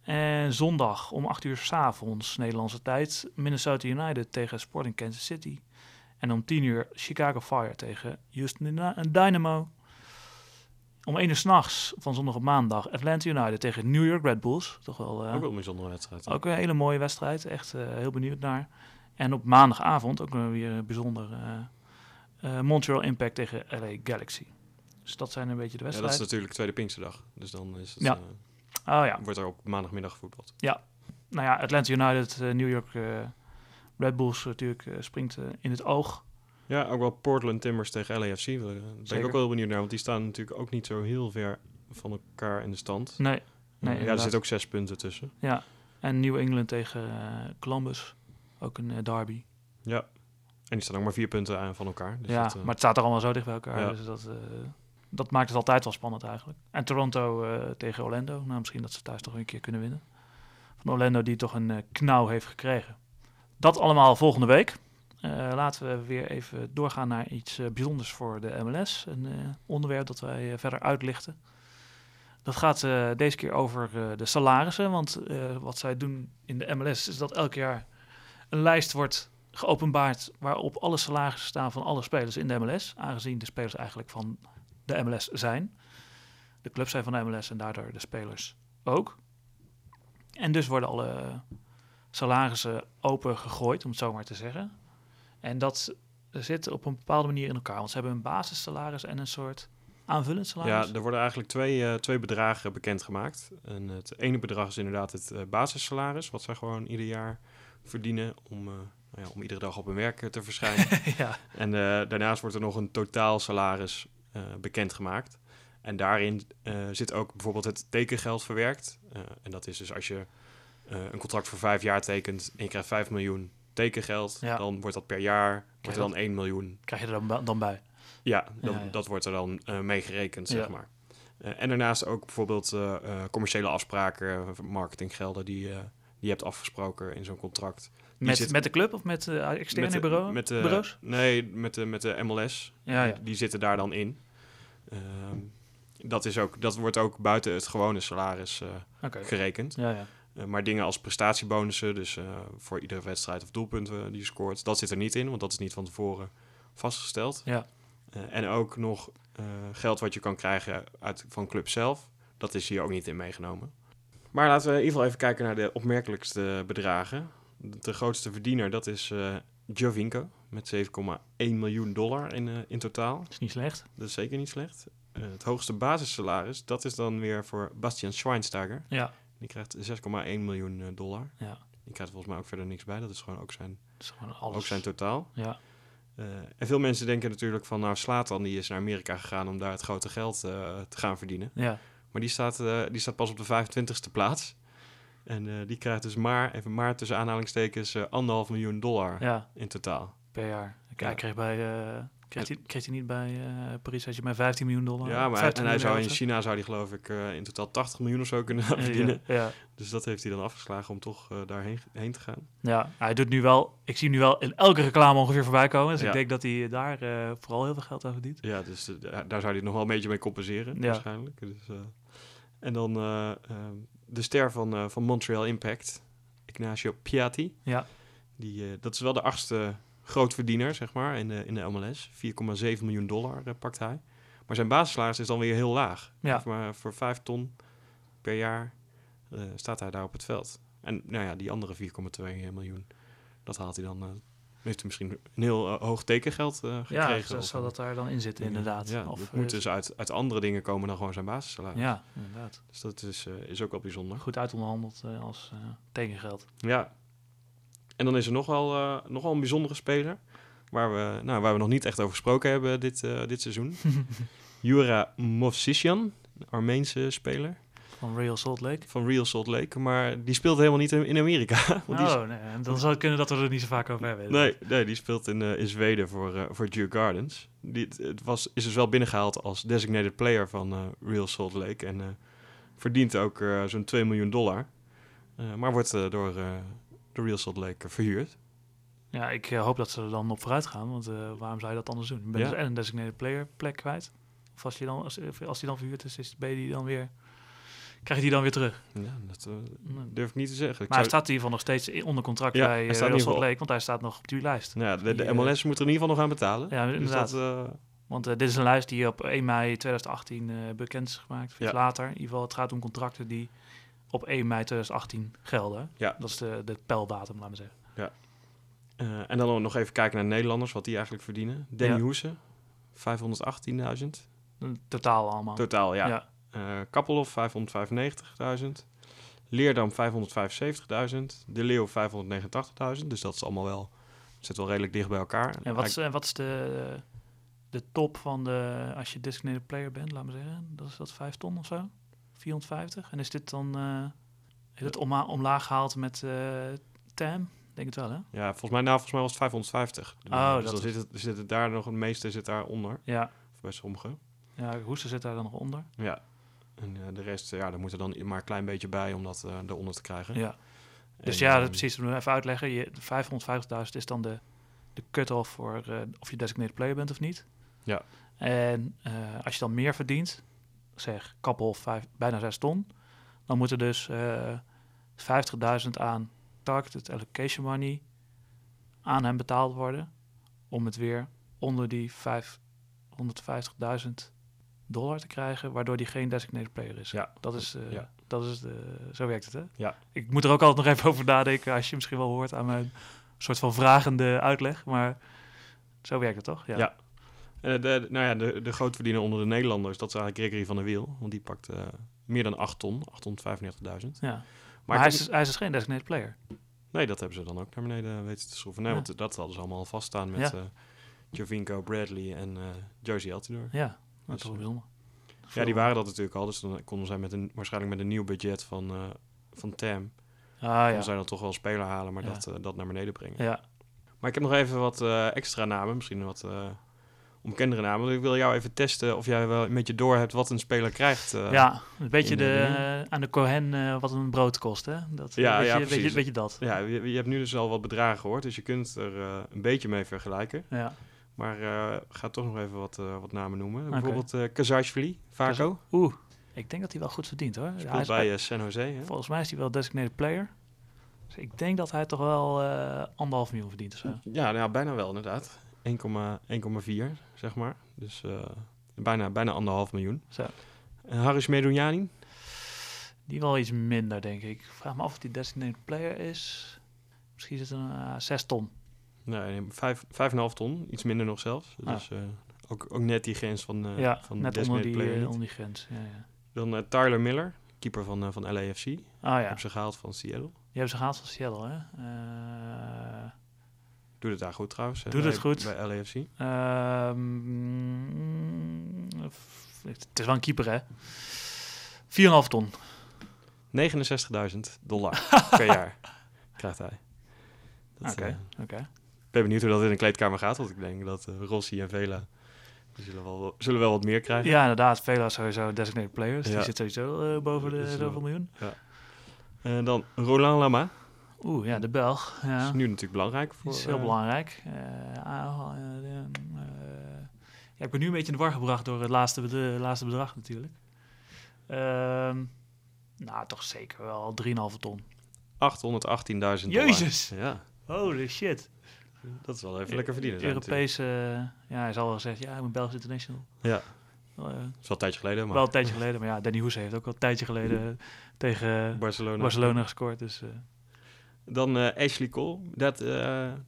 En zondag om acht uur 's avonds Nederlandse tijd Minnesota United tegen Sporting Kansas City. En om tien uur Chicago Fire tegen Houston Dynamo. Om één uur s'nachts, van zondag op maandag, Atlanta United tegen New York Red Bulls. Toch wel, uh, ook wel een bijzondere wedstrijd. Hè? Ook een hele mooie wedstrijd. Echt uh, heel benieuwd naar. En op maandagavond ook weer een bijzonder uh, uh, Montreal Impact tegen L A Galaxy. Dus dat zijn een beetje de wedstrijden. Ja, dat is natuurlijk tweede Pinksterdag. Dus dan is het, ja. Uh, oh, ja. wordt er ook maandagmiddag gevoetbald. Ja. Nou ja, Atlanta United, uh, New York uh, Red Bulls natuurlijk uh, springt uh, in het oog. Ja, ook wel Portland Timbers tegen L A F C. Daar ben Zeker. ik ook wel benieuwd naar, want die staan natuurlijk ook niet zo heel ver van elkaar in de stand. Nee. nee ja, er zitten ook zes punten tussen. Ja, en New England tegen uh, Columbus. Ook een uh, derby. Ja, en die staan ook maar vier punten aan van elkaar. Dus ja, dat, uh... maar het staat er allemaal zo dicht bij elkaar. Ja. Dus dat, uh, dat maakt het altijd wel spannend eigenlijk. En Toronto uh, tegen Orlando. Nou, misschien dat ze thuis toch een keer kunnen winnen. Van Orlando die toch een uh, knauw heeft gekregen. Dat allemaal volgende week. Uh, laten we weer even doorgaan naar iets uh, bijzonders voor de M L S. Een uh, onderwerp dat wij uh, verder uitlichten. Dat gaat uh, deze keer over uh, de salarissen. Want uh, wat zij doen in de M L S is dat elk jaar een lijst wordt geopenbaard waarop alle salarissen staan van alle spelers in de M L S. Aangezien de spelers eigenlijk van de M L S zijn. De clubs zijn van de M L S en daardoor de spelers ook. En dus worden alle salarissen open gegooid, om het zo maar te zeggen. En dat zit op een bepaalde manier in elkaar. Want ze hebben een basissalaris en een soort aanvullend salaris. Ja, er worden eigenlijk twee, uh, twee bedragen bekendgemaakt. En het ene bedrag is inderdaad het uh, basissalaris, wat zij gewoon ieder jaar verdienen om, uh, nou ja, om iedere dag op hun werk te verschijnen. ja. En uh, daarnaast wordt er nog een totaalsalaris uh, bekendgemaakt. En daarin uh, zit ook bijvoorbeeld het tekengeld verwerkt. Uh, en dat is dus als je uh, een contract voor vijf jaar tekent en je krijgt vijf miljoen tekengeld, ja. dan wordt dat per jaar, krijg wordt er dan dat, één miljoen. Krijg je er dan, dan bij? Ja, dan, ja, ja, dat wordt er dan uh, mee gerekend, zeg ja. maar. Uh, en daarnaast ook bijvoorbeeld uh, uh, commerciële afspraken, marketinggelden die, uh, die je hebt afgesproken in zo'n contract. Die met, zit, met de club of met uh, externe met de, bureau, met de, bureaus? Nee, met de, met de M L S. Ja, ja. Die zitten daar dan in. Uh, dat, is ook, dat wordt ook buiten het gewone salaris uh, okay. gerekend. Ja, ja. Uh, maar dingen als prestatiebonussen, dus uh, voor iedere wedstrijd of doelpunten die je scoort, dat zit er niet in, want dat is niet van tevoren vastgesteld. Ja. Uh, en ook nog uh, geld wat je kan krijgen uit, van club zelf, dat is hier ook niet in meegenomen. Maar laten we in ieder geval even kijken naar de opmerkelijkste bedragen. De, de grootste verdiener, dat is uh, Jovinko, met zeven komma één miljoen dollar in, uh, in totaal. Dat is niet slecht. Dat is zeker niet slecht. Uh, het hoogste basissalaris, dat is dan weer voor Bastian Schweinsteiger. Ja. Die krijgt zes komma één miljoen dollar. Ja. Die krijgt volgens mij ook verder niks bij. Dat is gewoon ook zijn, is gewoon alles. Ook zijn totaal. Ja. Uh, en veel mensen denken natuurlijk van, nou, Zlatan die is naar Amerika gegaan om daar het grote geld uh, te gaan verdienen. Ja. Maar die staat, uh, die staat pas op de vijfentwintigste plaats. En uh, die krijgt dus maar, even maar tussen aanhalingstekens, uh, anderhalf miljoen dollar ja. in totaal. Per jaar. Kijk, ja. Hij kreeg bij... Uh... Kreeg hij, kreeg hij niet bij uh, Paris, had je maar vijftien miljoen dollar? Ja, maar en hij zou in China, zou hij geloof ik, uh, in totaal tachtig miljoen of zo kunnen verdienen. Ja, ja. Dus dat heeft hij dan afgeslagen om toch uh, daarheen heen te gaan. Ja, hij doet nu wel, ik zie hem nu wel in elke reclame ongeveer voorbij komen. Dus ja. ik denk dat hij daar uh, vooral heel veel geld aan verdient. Ja, dus uh, daar zou hij het nog wel een beetje mee compenseren, ja. waarschijnlijk. Dus, uh, en dan uh, uh, de ster van, uh, van Montreal Impact, Ignacio Piatti. Ja. Die, uh, dat is wel de achtste grootverdiener, zeg maar, in de, in de M L S. vier komma zeven miljoen dollar uh, pakt hij. Maar zijn basissalaris is dan weer heel laag. Ja. Maar voor vijf ton per jaar uh, staat hij daar op het veld. En nou ja, die andere vier komma twee miljoen, dat haalt hij dan... Uh, heeft hij misschien een heel uh, hoog tekengeld uh, gekregen. Ja, zal dat daar dan in zitten, inderdaad. Ja, of het moet dus uit, uit andere dingen komen dan gewoon zijn basissalaris. Ja, inderdaad. Dus dat is, uh, is ook wel bijzonder. Goed uitonderhandeld uh, als uh, tekengeld. Ja. En dan is er nogal, uh, nogal een bijzondere speler, waar we, nou, waar we nog niet echt over gesproken hebben dit, uh, dit seizoen. Jura Movsisyan, een Armeense speler. Van Real Salt Lake. Van Real Salt Lake, maar die speelt helemaal niet in Amerika. Want oh, die... nee, dan zou het kunnen dat we er niet zo vaak over hebben. Nee, nee die speelt in, uh, in Zweden voor, uh, voor Djurgårdens. Die, het was, is dus wel binnengehaald als designated player van uh, Real Salt Lake en uh, verdient ook uh, zo'n twee miljoen dollar. Uh, maar wordt uh, door... Uh, de Real Salt Lake verhuurd. Ja, ik uh, hoop dat ze er dan op vooruit gaan, want uh, waarom zou je dat anders doen? Je bent ja. dus en een designated player plek kwijt. Of als die dan, als, als die dan verhuurd is, is ben je die dan weer, krijg je die dan weer terug? Ja, dat uh, durf ik niet te zeggen. Ik maar zou... hij staat in ieder geval nog steeds onder contract ja, bij uh, Real Salt Lake, want hij staat nog op die lijst. Ja, de, de M L S moet er in ieder geval nog aan betalen. Ja, inderdaad. Dus dat, uh, Want uh, dit is een lijst die op één mei tweeduizend achttien uh, bekend is gemaakt. Of ja. later. In ieder geval, het gaat om contracten die op één mei tweeduizend achttien gelden. Ja. Dat is de, de pijldatum, laat maar zeggen. Ja. Uh, en dan nog even kijken naar Nederlanders, wat die eigenlijk verdienen. Danny ja. Hoesen, vijfhonderdachttienduizend. Totaal allemaal. Totaal, ja. ja. Uh, Kappelhof, vijfhonderdvijfennegentigduizend. Leerdam, vijfhonderdvijfenzeventigduizend. De Leeuw, vijfhonderdnegenentachtigduizend. Dus dat is allemaal wel, zit wel redelijk dicht bij elkaar. En wat is, en wat is de, de top van de, als je designated player bent, laat maar zeggen, dat is dat vijf ton of zo? vierhonderdvijftig. En is dit dan, uh, is het omla- omlaag gehaald met uh, T A M? Denk het wel, hè? Ja, volgens mij, nou, volgens mij was het vijfhonderdvijftig. Oh, dus dat dan zit het, zit het daar nog, het meeste zit daar onder. Ja. Of bij sommige. Ja, Hoester zit daar dan nog onder. Ja. En uh, de rest, ja, daar moet er dan maar een klein beetje bij om dat uh, eronder te krijgen. Ja. Dus en, ja, dat um, precies. Moet ik even uitleggen. Je, vijfhonderdvijftigduizend is dan de, de cut-off voor uh, of je designated player bent of niet. Ja. En uh, als je dan meer verdient, zeg Kappelhof vijf, bijna zes ton, dan moeten dus uh, vijftigduizend aan targeted allocation money aan hem betaald worden om het weer onder die vijfhonderdvijftigduizend dollar te krijgen, waardoor die geen designated player is. Ja. Dat is, uh, ja. dat is uh, zo werkt het, hè? Ja. Ik moet er ook altijd nog even over nadenken, als je misschien wel hoort aan mijn soort van vragende uitleg, maar zo werkt het toch? Ja. ja. Uh, de, nou ja, de, de grootverdiener onder de Nederlanders, dat is eigenlijk Gregory van de Wiel, want die pakt uh, meer dan acht ton, achthonderdvijfendertigduizend. Ja. Maar, maar hij, is, ik... hij is dus geen designated player. Nee, dat hebben ze dan ook naar beneden weten te schroeven. Nee, ja. Want dat hadden ze allemaal al vaststaan met ja. uh, Jovinko, Bradley en uh, Josie Altidore. Ja, dat is wel bijzonder. Ja, die waren dat natuurlijk al. Dus dan konden zij met een, waarschijnlijk met een nieuw budget van, uh, van T A M. Ah, ja. Konden zij dan toch wel een speler halen, maar ja. dat, uh, dat naar beneden brengen. Ja. Maar ik heb nog even wat uh, extra namen, misschien wat uh, omkendere namen. Ik wil jou even testen of jij wel een beetje door hebt wat een speler krijgt. Uh, ja, een beetje de, de, uh, aan de Cohen uh, wat een brood kost, hè? Dat, ja, weet, ja, je, precies. Weet, je, weet je dat? Ja, je, je hebt nu dus al wat bedragen gehoord, dus je kunt er uh, een beetje mee vergelijken. Ja. Maar uh, ga toch nog even wat, uh, wat namen noemen. Okay. Bijvoorbeeld uh, Kazajsvili, Vaco. Oeh, ik denk dat hij wel goed verdient, hoor. Speelt hij is bij uh, San Jose, hè? Volgens mij is hij wel designated player. Dus ik denk dat hij toch wel uh, anderhalf miljoen verdient of zo. Ja, nou, bijna wel inderdaad. één komma vier, zeg maar. Dus uh, bijna, bijna anderhalf miljoen. Zo. En Haris Medunjani? Die wel iets minder, denk ik. Ik vraag me af of die designated player is. Misschien zit er een zes uh, ton. Nee, vijf, vijf en half ton. Iets minder nog zelfs. Ah. Dus uh, ook, ook net die grens van... Uh, ja, van net de onder, die, uh, onder die grens. Ja, ja. Dan uh, Tyler Miller, keeper van, uh, van L A F C. Ah ja. Heb ze gehaald van Seattle. Die hebben ze gehaald van Seattle, hè? Uh, Doet het daar goed trouwens. Doet bij, het goed. Bij L A F C. Uh, mm, f- het is wel een keeper, hè? vier komma vijf ton. negenenzestigduizend dollar per jaar krijgt hij. Oké, oké. Okay, uh, okay. Ik ben benieuwd hoe dat in een kleedkamer gaat, want ik denk dat uh, Rossi en Vela zullen wel, zullen wel wat meer krijgen. Ja, inderdaad. Vela is sowieso designated players. Ja. Die zit sowieso uh, boven de zoveel wel, miljoen. Ja. En dan Roland Lama. Oeh, ja, de Belg. Ja. Dat is nu natuurlijk belangrijk. Voor, dat is heel uh, belangrijk. Uh, uh, uh, uh, ja, ik ben nu een beetje in de war gebracht door het laatste, bedre- laatste bedrag natuurlijk. Uh, nou, toch zeker wel drie komma vijf ton. achthonderdachttienduizend dollar. Jezus! Ja. Holy shit. Dat is wel even lekker verdienen. Europese, uh, ja, hij is al gezegd, ja, ik ben Belgisch international. Ja, dat uh, is wel een tijdje geleden. Maar. Wel een tijdje geleden, maar ja, Danny Hoese heeft ook al een tijdje geleden mm. tegen Barcelona, Barcelona gescoord. Dus, uh. Dan uh, Ashley Cole. Dat, uh,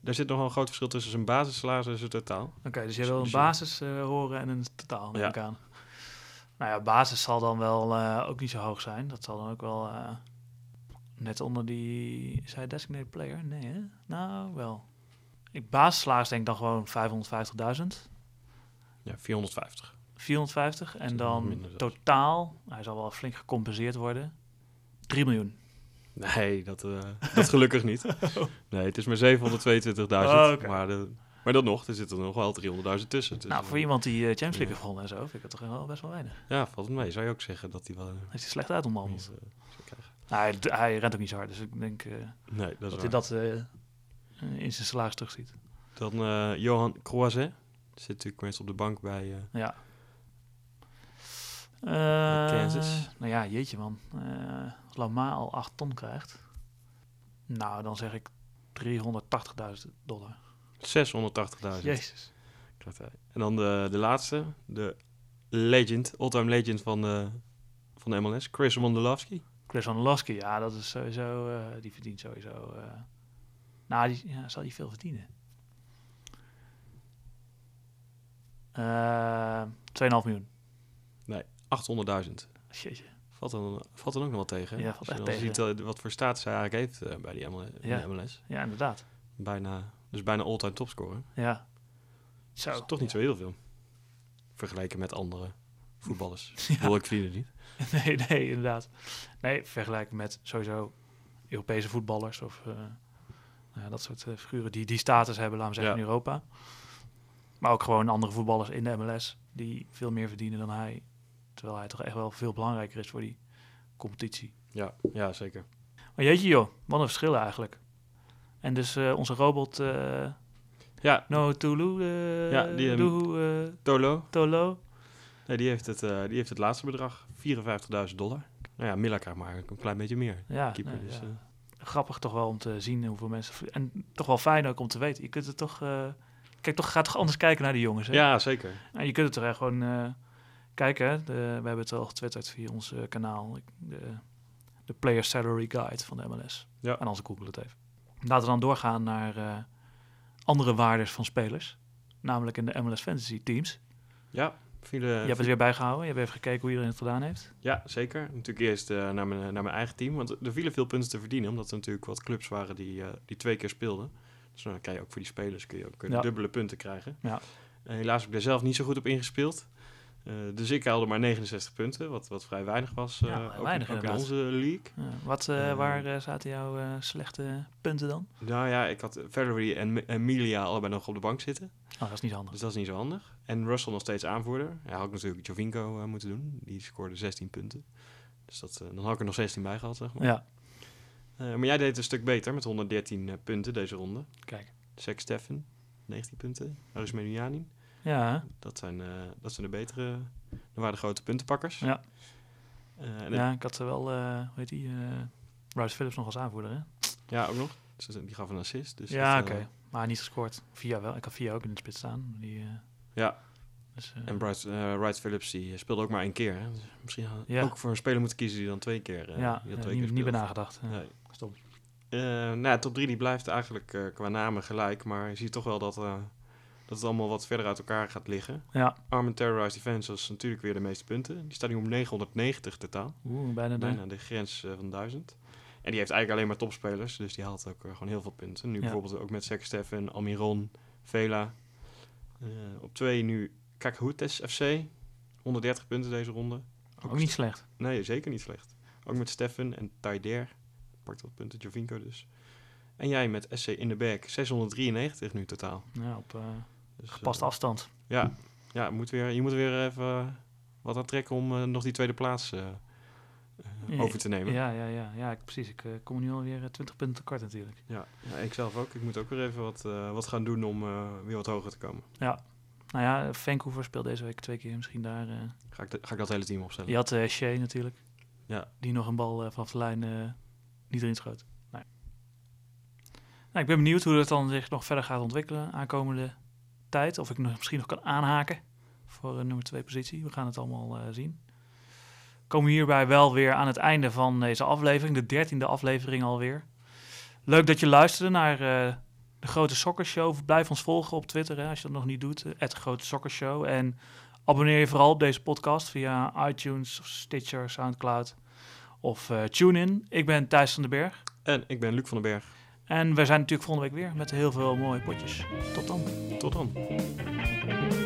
daar zit nogal een groot verschil tussen zijn basissalaris en zijn totaal. Oké, okay, dus jij wil een basis uh, horen en een totaal, neem ik ja. aan. Nou ja, basis zal dan wel uh, ook niet zo hoog zijn. Dat zal dan ook wel... Uh, Net onder die... Is hij designated player? Nee, hè? Nou, wel. Ik basissalaris denk dan gewoon vijfhonderdvijftigduizend. Ja, vierhonderdvijftig. vierhonderdvijftig. En dan totaal... Hij zal wel flink gecompenseerd worden. drie miljoen. Nee, dat, uh, dat gelukkig niet. Nee, het is maar zevenhonderdtweeëntwintigduizend. Oh, okay. Maar, de, maar dat nog. Er zitten nog wel driehonderdduizend tussen. Dus nou, voor iemand die uh, Champions League heeft gewonnen en zo... vind ik dat toch wel best wel weinig. Ja, valt mee. Zou je ook zeggen dat hij wel... Is hij slecht uit onderhandeld? Nou, hij, hij rent ook niet zo hard, dus ik denk uh, nee, dat, dat hij dat uh, in zijn salaris terugziet. Dan uh, Johan Croiset. Zit natuurlijk mensen op de bank bij, uh, ja. uh, bij Kansas. Nou ja, jeetje man. Uh, als Lama al acht ton krijgt, nou dan zeg ik driehonderdtachtigduizend dollar. zeshonderdtachtigduizend. Jezus. Krijgt hij. En dan de, de laatste, de legend, all-time legend van de, van de M L S, Chris Wondolowski. Chris Wondolowski, ja, dat is sowieso, uh, die verdient sowieso, uh, nou, die, ja, zal die veel verdienen. Uh, twee komma vijf miljoen. Nee, achthonderdduizend. Jeetje. Valt dan, valt dan ook nog wel tegen. Ja, valt echt tegen. Als je ziet wat voor status hij eigenlijk heeft uh, bij die M L S. Ja, M L S. Ja, inderdaad. Bijna, dus bijna all-time topscorer. Ja. Zo. Dat is toch niet ja. zo heel veel. Vergelijken met andere voetballers. Ja. Ik verdienen niet. Nee, nee, inderdaad. Nee, vergelijken met sowieso Europese voetballers of uh, uh, dat soort uh, figuren die die status hebben, laten we zeggen, ja. in Europa. Maar ook gewoon andere voetballers in de M L S die veel meer verdienen dan hij. Terwijl hij toch echt wel veel belangrijker is voor die competitie. Ja, ja zeker. Maar jeetje joh, wat een verschil eigenlijk. En dus uh, onze robot... Uh, ja. No Tolu. Uh, ja, die... Do, uh, Tolo. Tolo. Nee, die heeft het, uh, die heeft het laatste bedrag. vierenvijftigduizend dollar. Nou ja, Milla krijgt maar een klein beetje meer. Ja, keeper, nee, dus, ja. Uh, grappig toch wel om te zien hoeveel mensen... En toch wel fijn ook om te weten. Je kunt het toch... Uh, kijk, toch gaat toch anders kijken naar die jongens. Hè? Ja, zeker. En je kunt het er echt gewoon... Uh, kijken, hè? De, we hebben het al getwitterd via ons uh, kanaal. De, de Player Salary Guide van de M L S. Ja. En als ik google het even. Laten we dan doorgaan naar uh, andere waardes van spelers. Namelijk in de M L S Fantasy Teams. Ja. Vele, je hebt vele... het weer bijgehouden. Je hebt even gekeken hoe iedereen het gedaan heeft. Ja, zeker. Natuurlijk eerst uh, naar, mijn, naar mijn eigen team. Want er vielen veel punten te verdienen. Omdat er natuurlijk wat clubs waren die, uh, die twee keer speelden. Dus dan kan je ook voor die spelers kun je ook, uh, ja. dubbele punten krijgen. Ja. En helaas heb ik er zelf niet zo goed op ingespeeld. Uh, dus ik haalde maar negenenzestig punten, wat, wat vrij weinig was uh, ja, ook, weinig, ook in onze league. Ja, wat, uh, uh, waar uh, zaten jouw uh, slechte punten dan? Nou ja, ik had Valerie en Emilia allebei nog op de bank zitten. Oh, dat is niet handig. Dus dat is niet zo handig. En Russell nog steeds aanvoerder. Ja, had ik natuurlijk Jovinko uh, moeten doen. Die scoorde zestien punten. Dus dat, uh, dan had ik er nog zestien bij gehad, zeg maar. Ja. Uh, maar jij deed een stuk beter met honderddertien punten deze ronde. Kijk. Zach Steffen, negentien punten. Aris Mediani. Ja. Dat zijn, uh, dat zijn de betere... Dat waren de grote puntenpakkers. Ja, uh, en ja ik had er wel... Uh, hoe heet die? Uh, Bryce Phillips nog als aanvoerder, hè? Ja, ook nog. Dus die gaf een assist. Dus ja, oké. Okay. Uh, maar niet gescoord. Via wel. Ik had Via ook in de spits staan. Die, uh, ja. Dus, uh, en Bryce, uh, Bryce Phillips die speelde ook maar één keer. Hè? Dus misschien had ja. ook voor een speler moeten kiezen die dan twee keer... Uh, ja, die had twee uh, keer niet bij nagedacht. Uh, nee. Stom. Uh, nou, ja, top drie die blijft eigenlijk uh, qua namen gelijk. Maar je ziet toch wel dat... Uh, dat het allemaal wat verder uit elkaar gaat liggen. Ja. Armin Terrorized Defense was natuurlijk weer de meeste punten. Die staat nu op negenhonderdnegentig totaal. Oeh, bijna, bijna de grens uh, van duizend. En die heeft eigenlijk alleen maar topspelers. Dus die haalt ook uh, gewoon heel veel punten. Nu ja. bijvoorbeeld ook met Zach Steffen, Almiron, Vela. Uh, op twee nu Kakhoutes F C. honderddertig punten deze ronde. Ook, ook niet slecht. Nee, zeker niet slecht. Ook met Steffen en Taider. Pakt wat punten, Jovinko dus. En jij met S C in de back. zeshonderddrieënnegentig nu totaal. Ja, op... Uh... Dus, gepaste uh, afstand. Ja, ja moet weer, je moet weer even uh, wat aan trekken om uh, nog die tweede plaats uh, uh, over te nemen. Ja, ja, ja, ja ik, precies. Ik uh, kom nu alweer uh, twintig punten tekort natuurlijk. Ja, ja, ik zelf ook. Ik moet ook weer even wat, uh, wat gaan doen om uh, weer wat hoger te komen. Ja, nou ja, Vancouver speelt deze week twee keer misschien daar. Uh, ga, ik de, ga ik dat hele team opstellen? Je had uh, Shea natuurlijk. Ja. Die nog een bal uh, vanaf de lijn uh, niet erin schoot. Nee. Nou, ik ben benieuwd hoe dat dan zich nog verder gaat ontwikkelen aankomende... tijd, of ik nog, misschien nog kan aanhaken voor uh, nummer twee positie. We gaan het allemaal uh, zien. Komen we hierbij wel weer aan het einde van deze aflevering, de dertiende aflevering alweer. Leuk dat je luisterde naar uh, de Grote Soccer Show. Blijf ons volgen op Twitter, hè, als je dat nog niet doet, uh, at Grote Soccer Show. En abonneer je vooral op deze podcast via iTunes, Stitcher, Soundcloud of uh, TuneIn. Ik ben Thijs van den Berg. En ik ben Luc van den Berg. En wij zijn natuurlijk volgende week weer met heel veel mooie potjes. Tot dan. Tot dan.